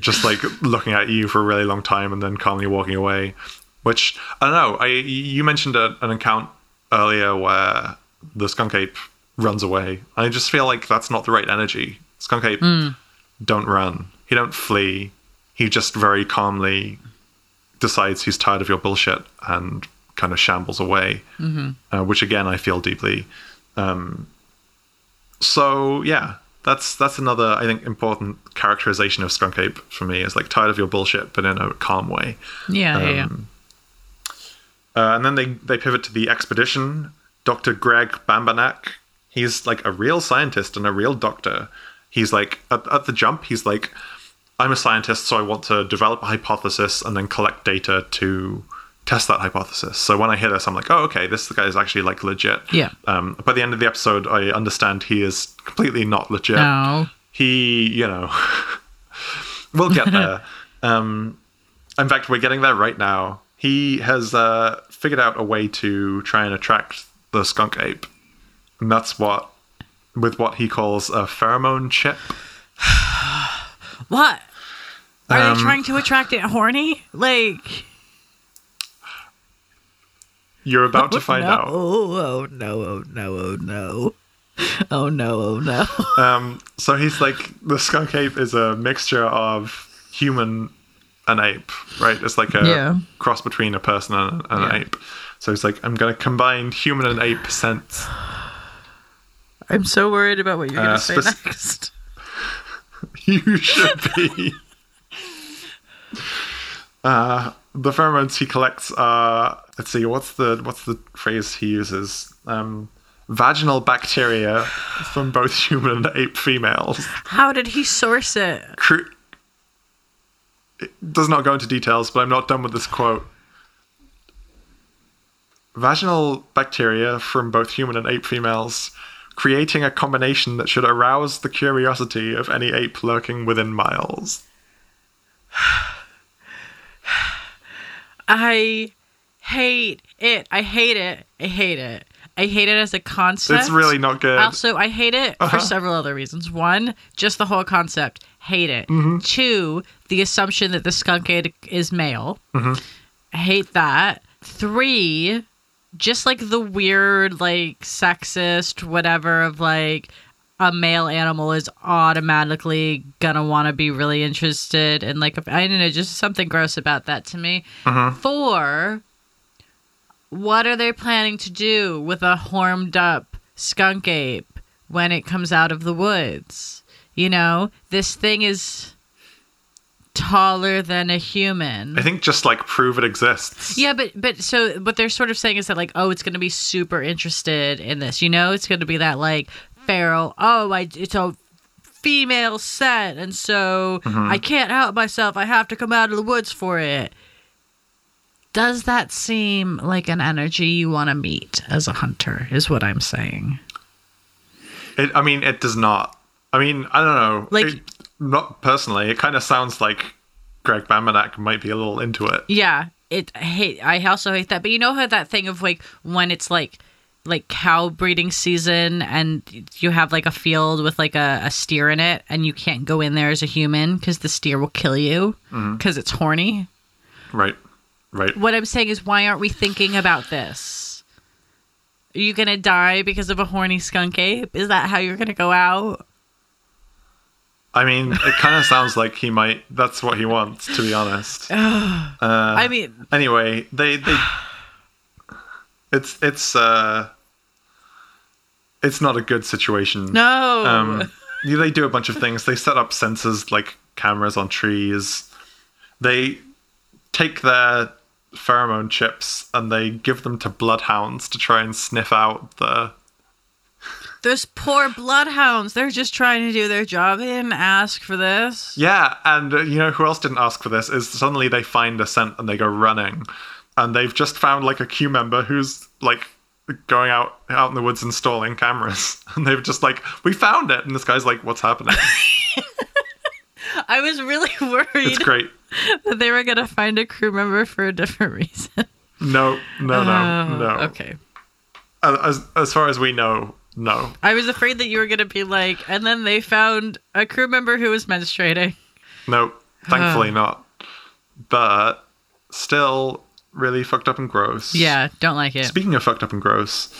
just like looking at you for a really long time and then calmly walking away. Which, I don't know, you mentioned an account earlier where the skunk ape runs away. I just feel like that's not the right energy. Skunk ape don't run. He don't flee. He just very calmly decides he's tired of your bullshit and kind of shambles away. Mm-hmm. Which, again, I feel deeply. So, yeah, that's another, I think, important characterization of skunk ape for me is like tired of your bullshit, but in a calm way. Yeah, yeah. And then they pivot to the expedition. Dr. Greg Bambanak, he's like a real scientist and a real doctor. He's like, at the jump, he's like, I'm a scientist, so I want to develop a hypothesis and then collect data to test that hypothesis. So when I hear this, I'm like, oh, okay, this guy is actually like legit. Yeah. By the end of the episode, I understand he is completely not legit. No. He, you know, we'll get there. In fact, we're getting there right now. He has figured out a way to try and attract the skunk ape. And that's with what he calls a pheromone chip. What? Are they trying to attract it horny? Like, you're about to find out. Oh, no, oh, no, oh, no. Oh, no, oh, no. So he's like, the skunk ape is a mixture of human an ape, right? It's like a cross between a person and an ape. So it's like, I'm going to combine human and ape scents. I'm so worried about what you're going to say next. You should be. The pheromones he collects are, let's see, what's the phrase he uses? Vaginal bacteria from both human and ape females. How did he source it? It does not go into details, but I'm not done with this quote. Vaginal bacteria from both human and ape females, creating a combination that should arouse the curiosity of any ape lurking within miles. I hate it. I hate it. I hate it. I hate it as a concept. It's really not good. Also, I hate it for several other reasons. One, just the whole concept. Hate it. Mm-hmm. Two, the assumption that the skunk ape is male. Mm-hmm. I hate that. Three, just like the weird, like, sexist whatever of, like, a male animal is automatically gonna want to be really interested and, like, I don't know, just something gross about that to me. Mm-hmm. Four, what are they planning to do with a horned up skunk ape when it comes out of the woods? You know, this thing is taller than a human. I think just, like, prove it exists. Yeah, but so what they're sort of saying is that, like, oh, it's going to be super interested in this. You know, it's going to be that, like, feral, oh, it's a female scent, and so I can't help myself. I have to come out of the woods for it. Does that seem like an energy you want to meet as a hunter, is what I'm saying. It does not. I mean, I don't know. Like, not personally. It kind of sounds like Greg Bamanak might be a little into it. Yeah. I also hate that. But you know how that thing of, like, when it's, like cow breeding season and you have, like, a field with, like, a steer in it and you can't go in there as a human because the steer will kill you because it's horny? Right. Right. What I'm saying is, why aren't we thinking about this? Are you going to die because of a horny skunk ape? Is that how you're going to go out? I mean, it kind of sounds like he might. That's what he wants, to be honest. I mean, anyway, they it's not a good situation. No. They do a bunch of things. They set up sensors, like cameras on trees. They take their pheromone chips and they give them to bloodhounds to try and sniff out the... Those poor bloodhounds. They're just trying to do their job. They didn't ask for this. Yeah, and you know who else didn't ask for this? Is suddenly they find a scent and they go running. And they've just found, like, a queue member who's, like, going out in the woods installing cameras. And they've just, like, we found it. And this guy's like, what's happening? I was really worried. It's great. That they were going to find a crew member for a different reason. No. Okay. As far as we know, no. I was afraid that you were going to be like, and then they found a crew member who was menstruating. No, thankfully not. But still really fucked up and gross. Yeah, don't like it. Speaking of fucked up and gross,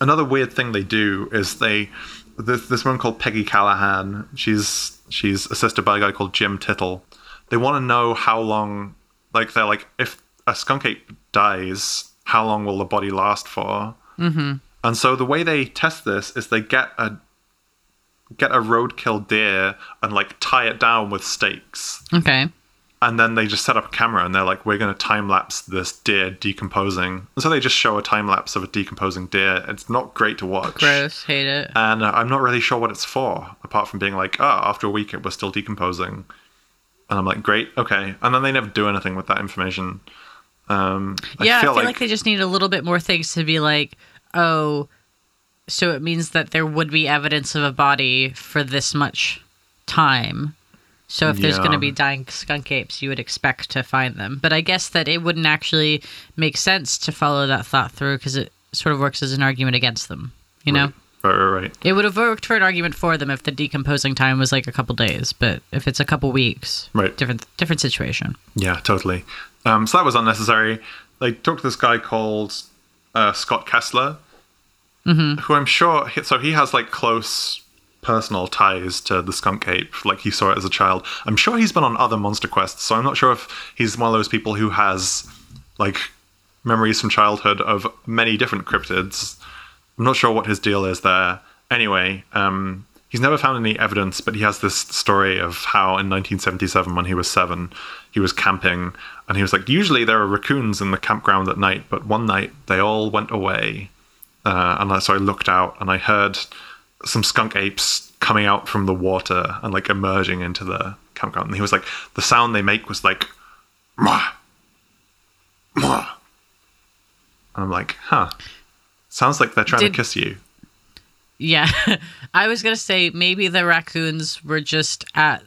another weird thing they do is this woman called Peggy Callahan, she's assisted by a guy called Jim Tittle. They want to know how long, like, they're like, if a skunk ape dies, how long will the body last for? Mm-hmm. And so the way they test this is they get a roadkill deer and, like, tie it down with stakes. Okay. And then they just set up a camera and they're like, we're going to time-lapse this deer decomposing. And so they just show a time-lapse of a decomposing deer. It's not great to watch. Gross. Hate it. And I'm not really sure what it's for, apart from being like, after a week it was still decomposing. And I'm like, great, okay. And then they never do anything with that information. I feel like they just need a little bit more things to be like, oh, so it means that there would be evidence of a body for this much time. So if there's going to be dying skunk apes, you would expect to find them. But I guess that it wouldn't actually make sense to follow that thought through because it sort of works as an argument against them, you know? Right. It would have worked for an argument for them if the decomposing time was like a couple days, but if it's a couple weeks, right? Different situation. Yeah, totally. So that was unnecessary. They talked to this guy called Scott Kessler, who I'm sure. So he has, like, close personal ties to the skunk ape. Like, he saw it as a child. I'm sure he's been on other Monster Quests, so I'm not sure if he's one of those people who has, like, memories from childhood of many different cryptids. I'm not sure what his deal is there. Anyway, he's never found any evidence, but he has this story of how in 1977, when he was 7, he was camping, and he was like, usually there are raccoons in the campground at night, but one night they all went away. So I looked out, and I heard some skunk apes coming out from the water and, like, emerging into the campground. And he was like, the sound they make was like, mwah, mwah. And I'm like, huh. Sounds like they're trying to kiss you. Yeah. I was going to say maybe the raccoons were just at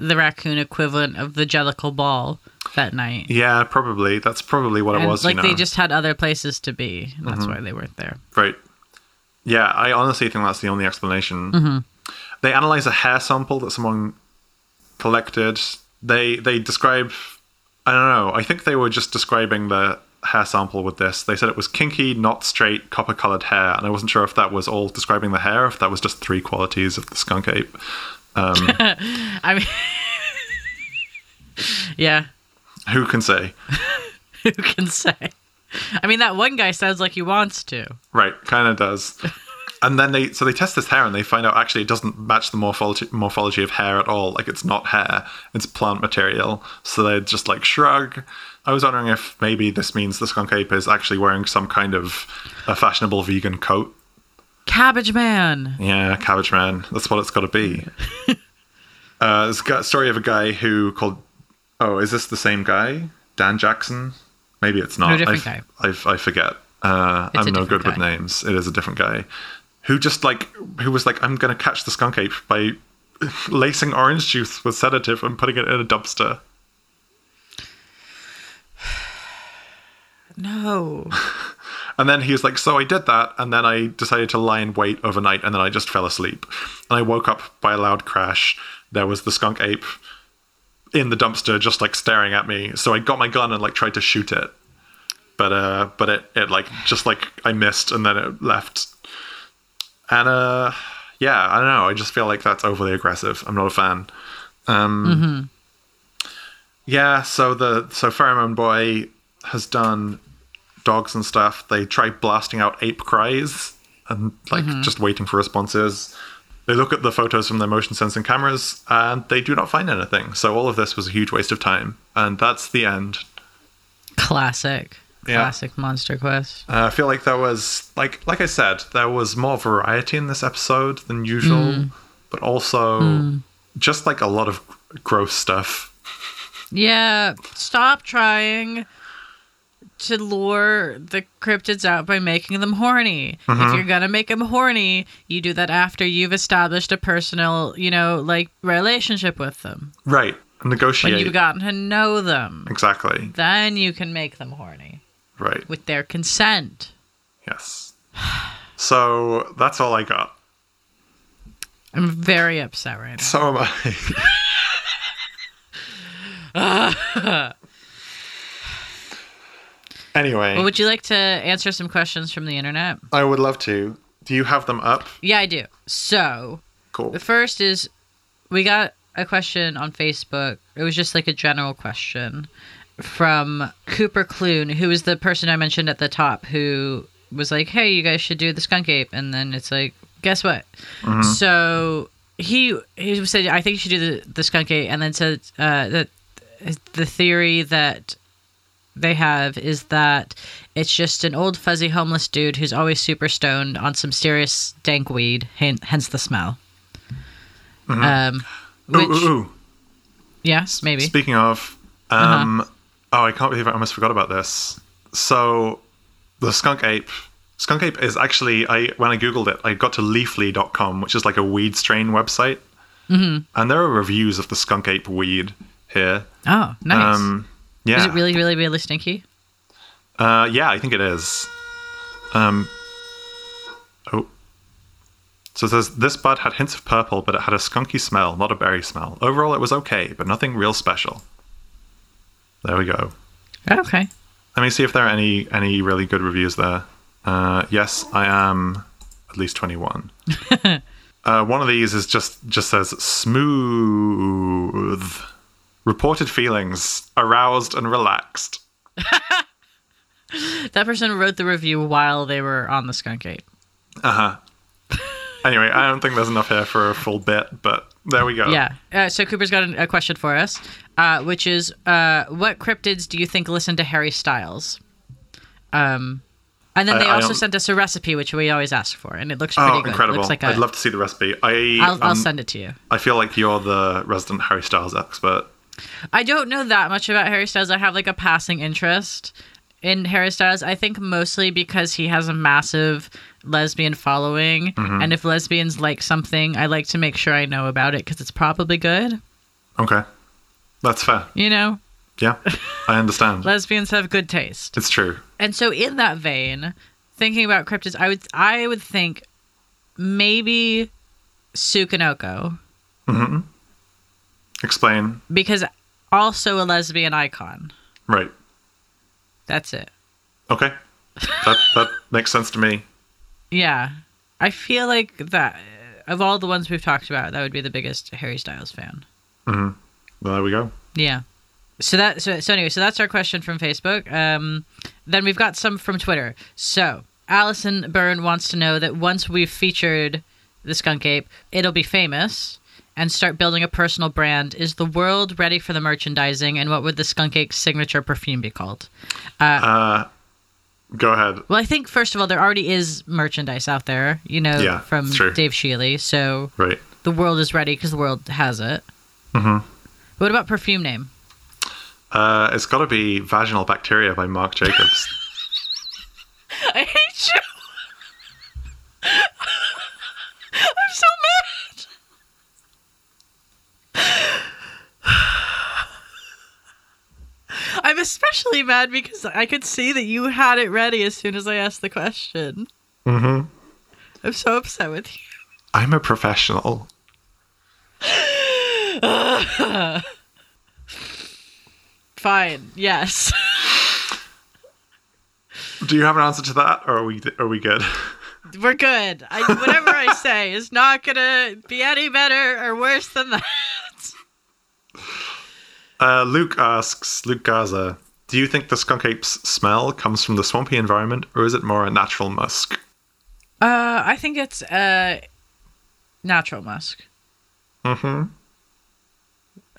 the raccoon equivalent of the Jellicle Ball that night. Yeah, probably. That's probably what it was. Like, they just had other places to be. And that's why they weren't there. Right. Yeah, I honestly think that's the only explanation. Mm-hmm. They analyze a hair sample that someone collected. They describe... I don't know. I think they were just describing the hair sample with this. They said it was kinky, not straight, copper-coloured hair. And I wasn't sure if that was all describing the hair, if that was just three qualities of the skunk ape. I mean... yeah. Who can say? Who can say? I mean, that one guy sounds like he wants to. Right, kind of does. And then they test this hair and they find out actually it doesn't match the morphology of hair at all. Like, it's not hair, it's plant material. So they just like shrug. I was wondering if maybe this means the skunk ape is actually wearing some kind of a fashionable vegan coat. Cabbage Man. Yeah, Cabbage Man. That's what it's got to be. There's a story of a guy who called... Oh, is this the same guy? Dan Jackson? Maybe it's not. I forget. I'm no good with names. It is a different guy. Who was like, I'm going to catch the skunk ape by lacing orange juice with sedative and putting it in a dumpster. No. And then he was like, so I did that, and then I decided to lie in wait overnight, and then I just fell asleep. And I woke up by a loud crash. There was the skunk ape in the dumpster just, like, staring at me. So I got my gun and, like, tried to shoot it. But it like, just, like, I missed, and then it left... And, yeah, I don't know. I just feel like that's overly aggressive. I'm not a fan. Yeah, so the Pheromone Boy has done dogs and stuff. They try blasting out ape cries and, like, just waiting for responses. They look at the photos from their motion sensing cameras, and they do not find anything. So all of this was a huge waste of time. And that's the end. Classic. Classic Monster Quest. I feel like there was, like I said, there was more variety in this episode than usual, but also just like a lot of gross stuff. Yeah, stop trying to lure the cryptids out by making them horny. If you're gonna make them horny, you do that after you've established a personal, relationship with them. Right, negotiate. When you've gotten to know them. Exactly. Then you can make them horny. Right. With their consent. Yes. So that's all I got. I'm very upset right now. So am I. Anyway. Well, would you like to answer some questions from the internet? I would love to. Do you have them up? Yeah, I do. So. Cool. The first is, we got a question on Facebook. It was just like a general question from Cooper Clune, who is the person I mentioned at the top, who was like, hey, you guys should do the skunk ape. And then it's like, guess what? So he said, I think you should do the skunk ape. And then said that the theory that they have is that it's just an old fuzzy homeless dude who's always super stoned on some serious dank weed, hence the smell. Yes, maybe. Speaking of... Oh, I can't believe I almost forgot about this. So, the skunk ape... Skunk ape is actually... When I Googled it, I got to leafly.com, which is like a weed strain website. And there are reviews of the skunk ape weed here. Oh, nice. Yeah. Is it really, really, really stinky? Yeah, I think it is. So it says, this bud had hints of purple, but it had a skunky smell, not a berry smell. Overall, it was okay, but nothing real special. There we go. Okay. Let me see if there are any really good reviews there. Yes, I am at least 21. One of these is just says, smooth. Reported feelings, aroused and relaxed. That person wrote the review while they were on the skunk ape. Anyway, I don't think there's enough here for a full bit, but there we go. Yeah. So Cooper's got a question for us, which is, what cryptids do you think listen to Harry Styles? And then they also sent us a recipe, which we always ask for, and it looks pretty good. Incredible. It looks like I'd love to see the recipe. I'll send it to you. I feel like you're the resident Harry Styles expert. I don't know that much about Harry Styles. I have like a passing interest in Harry Styles, I think mostly because he has a massive lesbian following, and if lesbians like something, I like to make sure I know about it because it's probably good. Okay. That's fair. You know? Yeah, I understand. Lesbians have good taste. It's true. And so in that vein, thinking about cryptids, I would think maybe Sukunoko. Mm-hmm. Explain. Because also a lesbian icon. Right. That's it. Okay. That makes sense to me. Yeah. I feel like that, of all the ones we've talked about, that would be the biggest Harry Styles fan. Mm-hmm. Well, there we go. Yeah. So anyway, that's our question from Facebook. Then we've got some from Twitter. So Allison Byrne wants to know that once we've featured the skunk ape, it'll be famous and start building a personal brand. Is the world ready for the merchandising? And what would the skunk ape's signature perfume be called? Go ahead. Well, I think first of all, there already is merchandise out there, from Dave Shealy. So The world is ready because the world has it. Mm-hmm. What about perfume name? It's got to be Vaginal Bacteria by Marc Jacobs. I hate you. I'm so mad. I'm especially mad because I could see that you had it ready as soon as I asked the question. Mm-hmm. I'm so upset with you. I'm a professional. Fine. Yes. Do you have an answer to that, or are we good? We're good. Whatever I say is not gonna be any better or worse than that. Luke asks, Luke Gaza, do you think the skunk ape's smell comes from the swampy environment, or is it more a natural musk? I think it's a natural musk. Mm-hmm.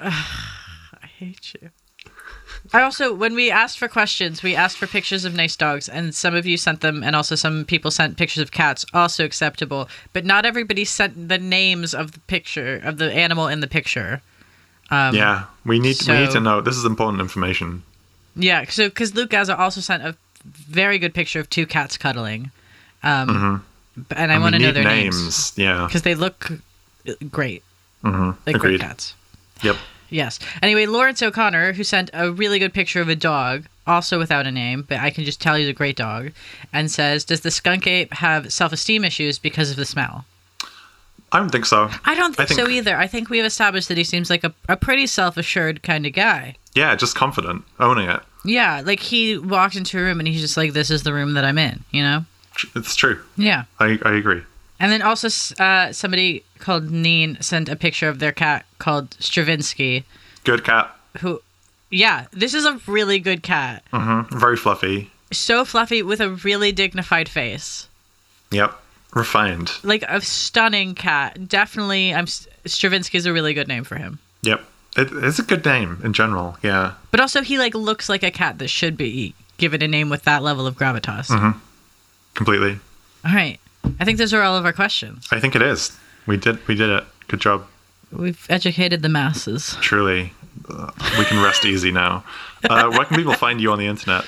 I hate you. I also, when we asked for questions, we asked for pictures of nice dogs, and some of you sent them, and also some people sent pictures of cats, also acceptable. But not everybody sent the names of the picture, of the animal in the picture. We need to know. This is important information. Yeah, so because Luke Gaza also sent a very good picture of two cats cuddling. And I want to know their names. Yeah. Because they look great. Mm-hmm. Like Agreed. Great cats. Yep. Yes. Anyway, Lawrence O'Connor, who sent a really good picture of a dog, also without a name, but I can just tell he's a great dog, and says, does the skunk ape have self-esteem issues because of the smell? I don't think so. I don't think so either. I think we've established that he seems like a pretty self-assured kind of guy. Yeah, just confident, owning it. Yeah, like he walks into a room and he's just like, this is the room that I'm in, you know? It's true. Yeah. I agree. And then also somebody called Neen sent a picture of their cat called Stravinsky. Good cat. This is a really good cat. Mm-hmm. Very fluffy. So fluffy with a really dignified face. Yep. Refined. Like a stunning cat. Definitely, Stravinsky is a really good name for him. Yep. It's a good name in general, yeah. But also he looks like a cat that should be given a name with that level of gravitas. Mm-hmm. Completely. All right. I think those are all of our questions. I think it is. We did it. Good job. We've educated the masses. Truly. We can rest easy now. Where can people find you on the internet?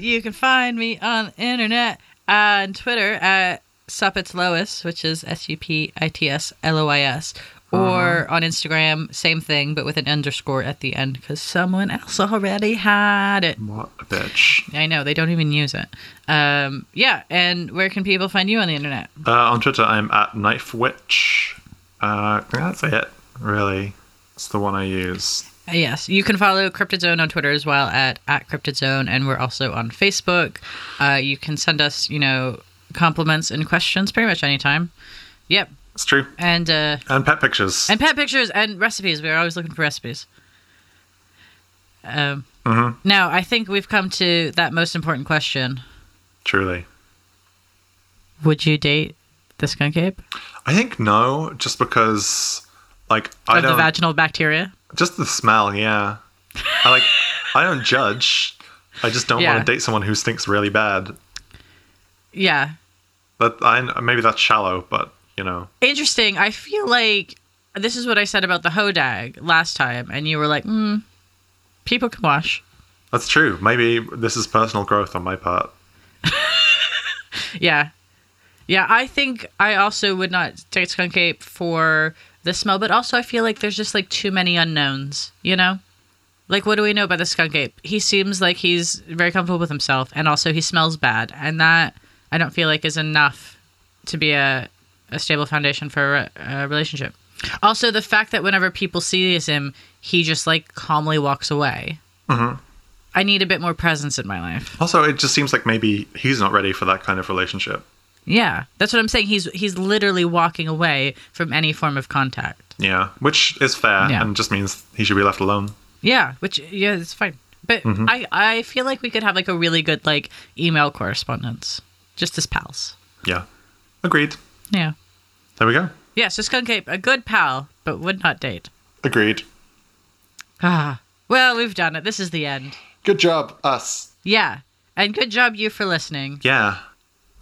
You can find me on the internet on Twitter at SupItsLois, which is SUPITSLOIS. Or on Instagram, same thing, but with an underscore at the end because someone else already had it. What a bitch. I know. They don't even use it. And where can people find you on the internet? On Twitter, I'm at KnifeWitch. That's it, really. It's the one I use. Yes. You can follow Cryptid Zone on Twitter as well at Cryptid Zone, and we're also on Facebook. You can send us, compliments and questions pretty much anytime. Yep. It's true. And pet pictures. And pet pictures and recipes. We are always looking for recipes. Now, I think we've come to that most important question. Truly. Would you date the skunk ape? I think no, just because, I don't... Of the vaginal bacteria? Just the smell, yeah. I don't judge. I just don't want to date someone who stinks really bad. Yeah. Maybe that's shallow, but... Interesting. I feel like this is what I said about the hodag last time, and you were like, people can wash. That's true. Maybe this is personal growth on my part. Yeah. Yeah, I think I also would not take Skunk Ape for the smell, but also I feel like there's just like too many unknowns, you know? Like, what do we know about the Skunk Ape? He seems like he's very comfortable with himself, and also he smells bad, and that I don't feel like is enough to be a stable foundation for a relationship. Also, the fact that whenever people see him, he just like calmly walks away. Mm-hmm. I need a bit more presence in my life. Also, it just seems like maybe he's not ready for that kind of relationship. Yeah, that's what I'm saying. He's literally walking away from any form of contact. Yeah, which is fair, and just means he should be left alone. Yeah, it's fine. But mm-hmm. I feel like we could have like a really good like email correspondence, just as pals. Yeah, agreed. Yeah, there we go. Yeah, so Skunk Ape, a good pal, but would not date. Agreed. Ah, well, we've done it. This is the end. Good job, us. Yeah, and good job you for listening. Yeah.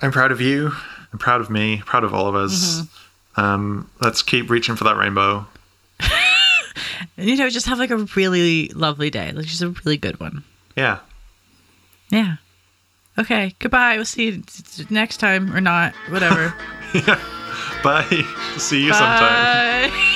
I'm proud of you. I'm proud of me. Proud of all of us. Mm-hmm. Let's keep reaching for that rainbow. You know, just have like a really lovely day. Like just a really good one. Yeah. Yeah. Okay. Goodbye. We'll see you next time or not. Whatever. Yeah. Bye. See you sometime.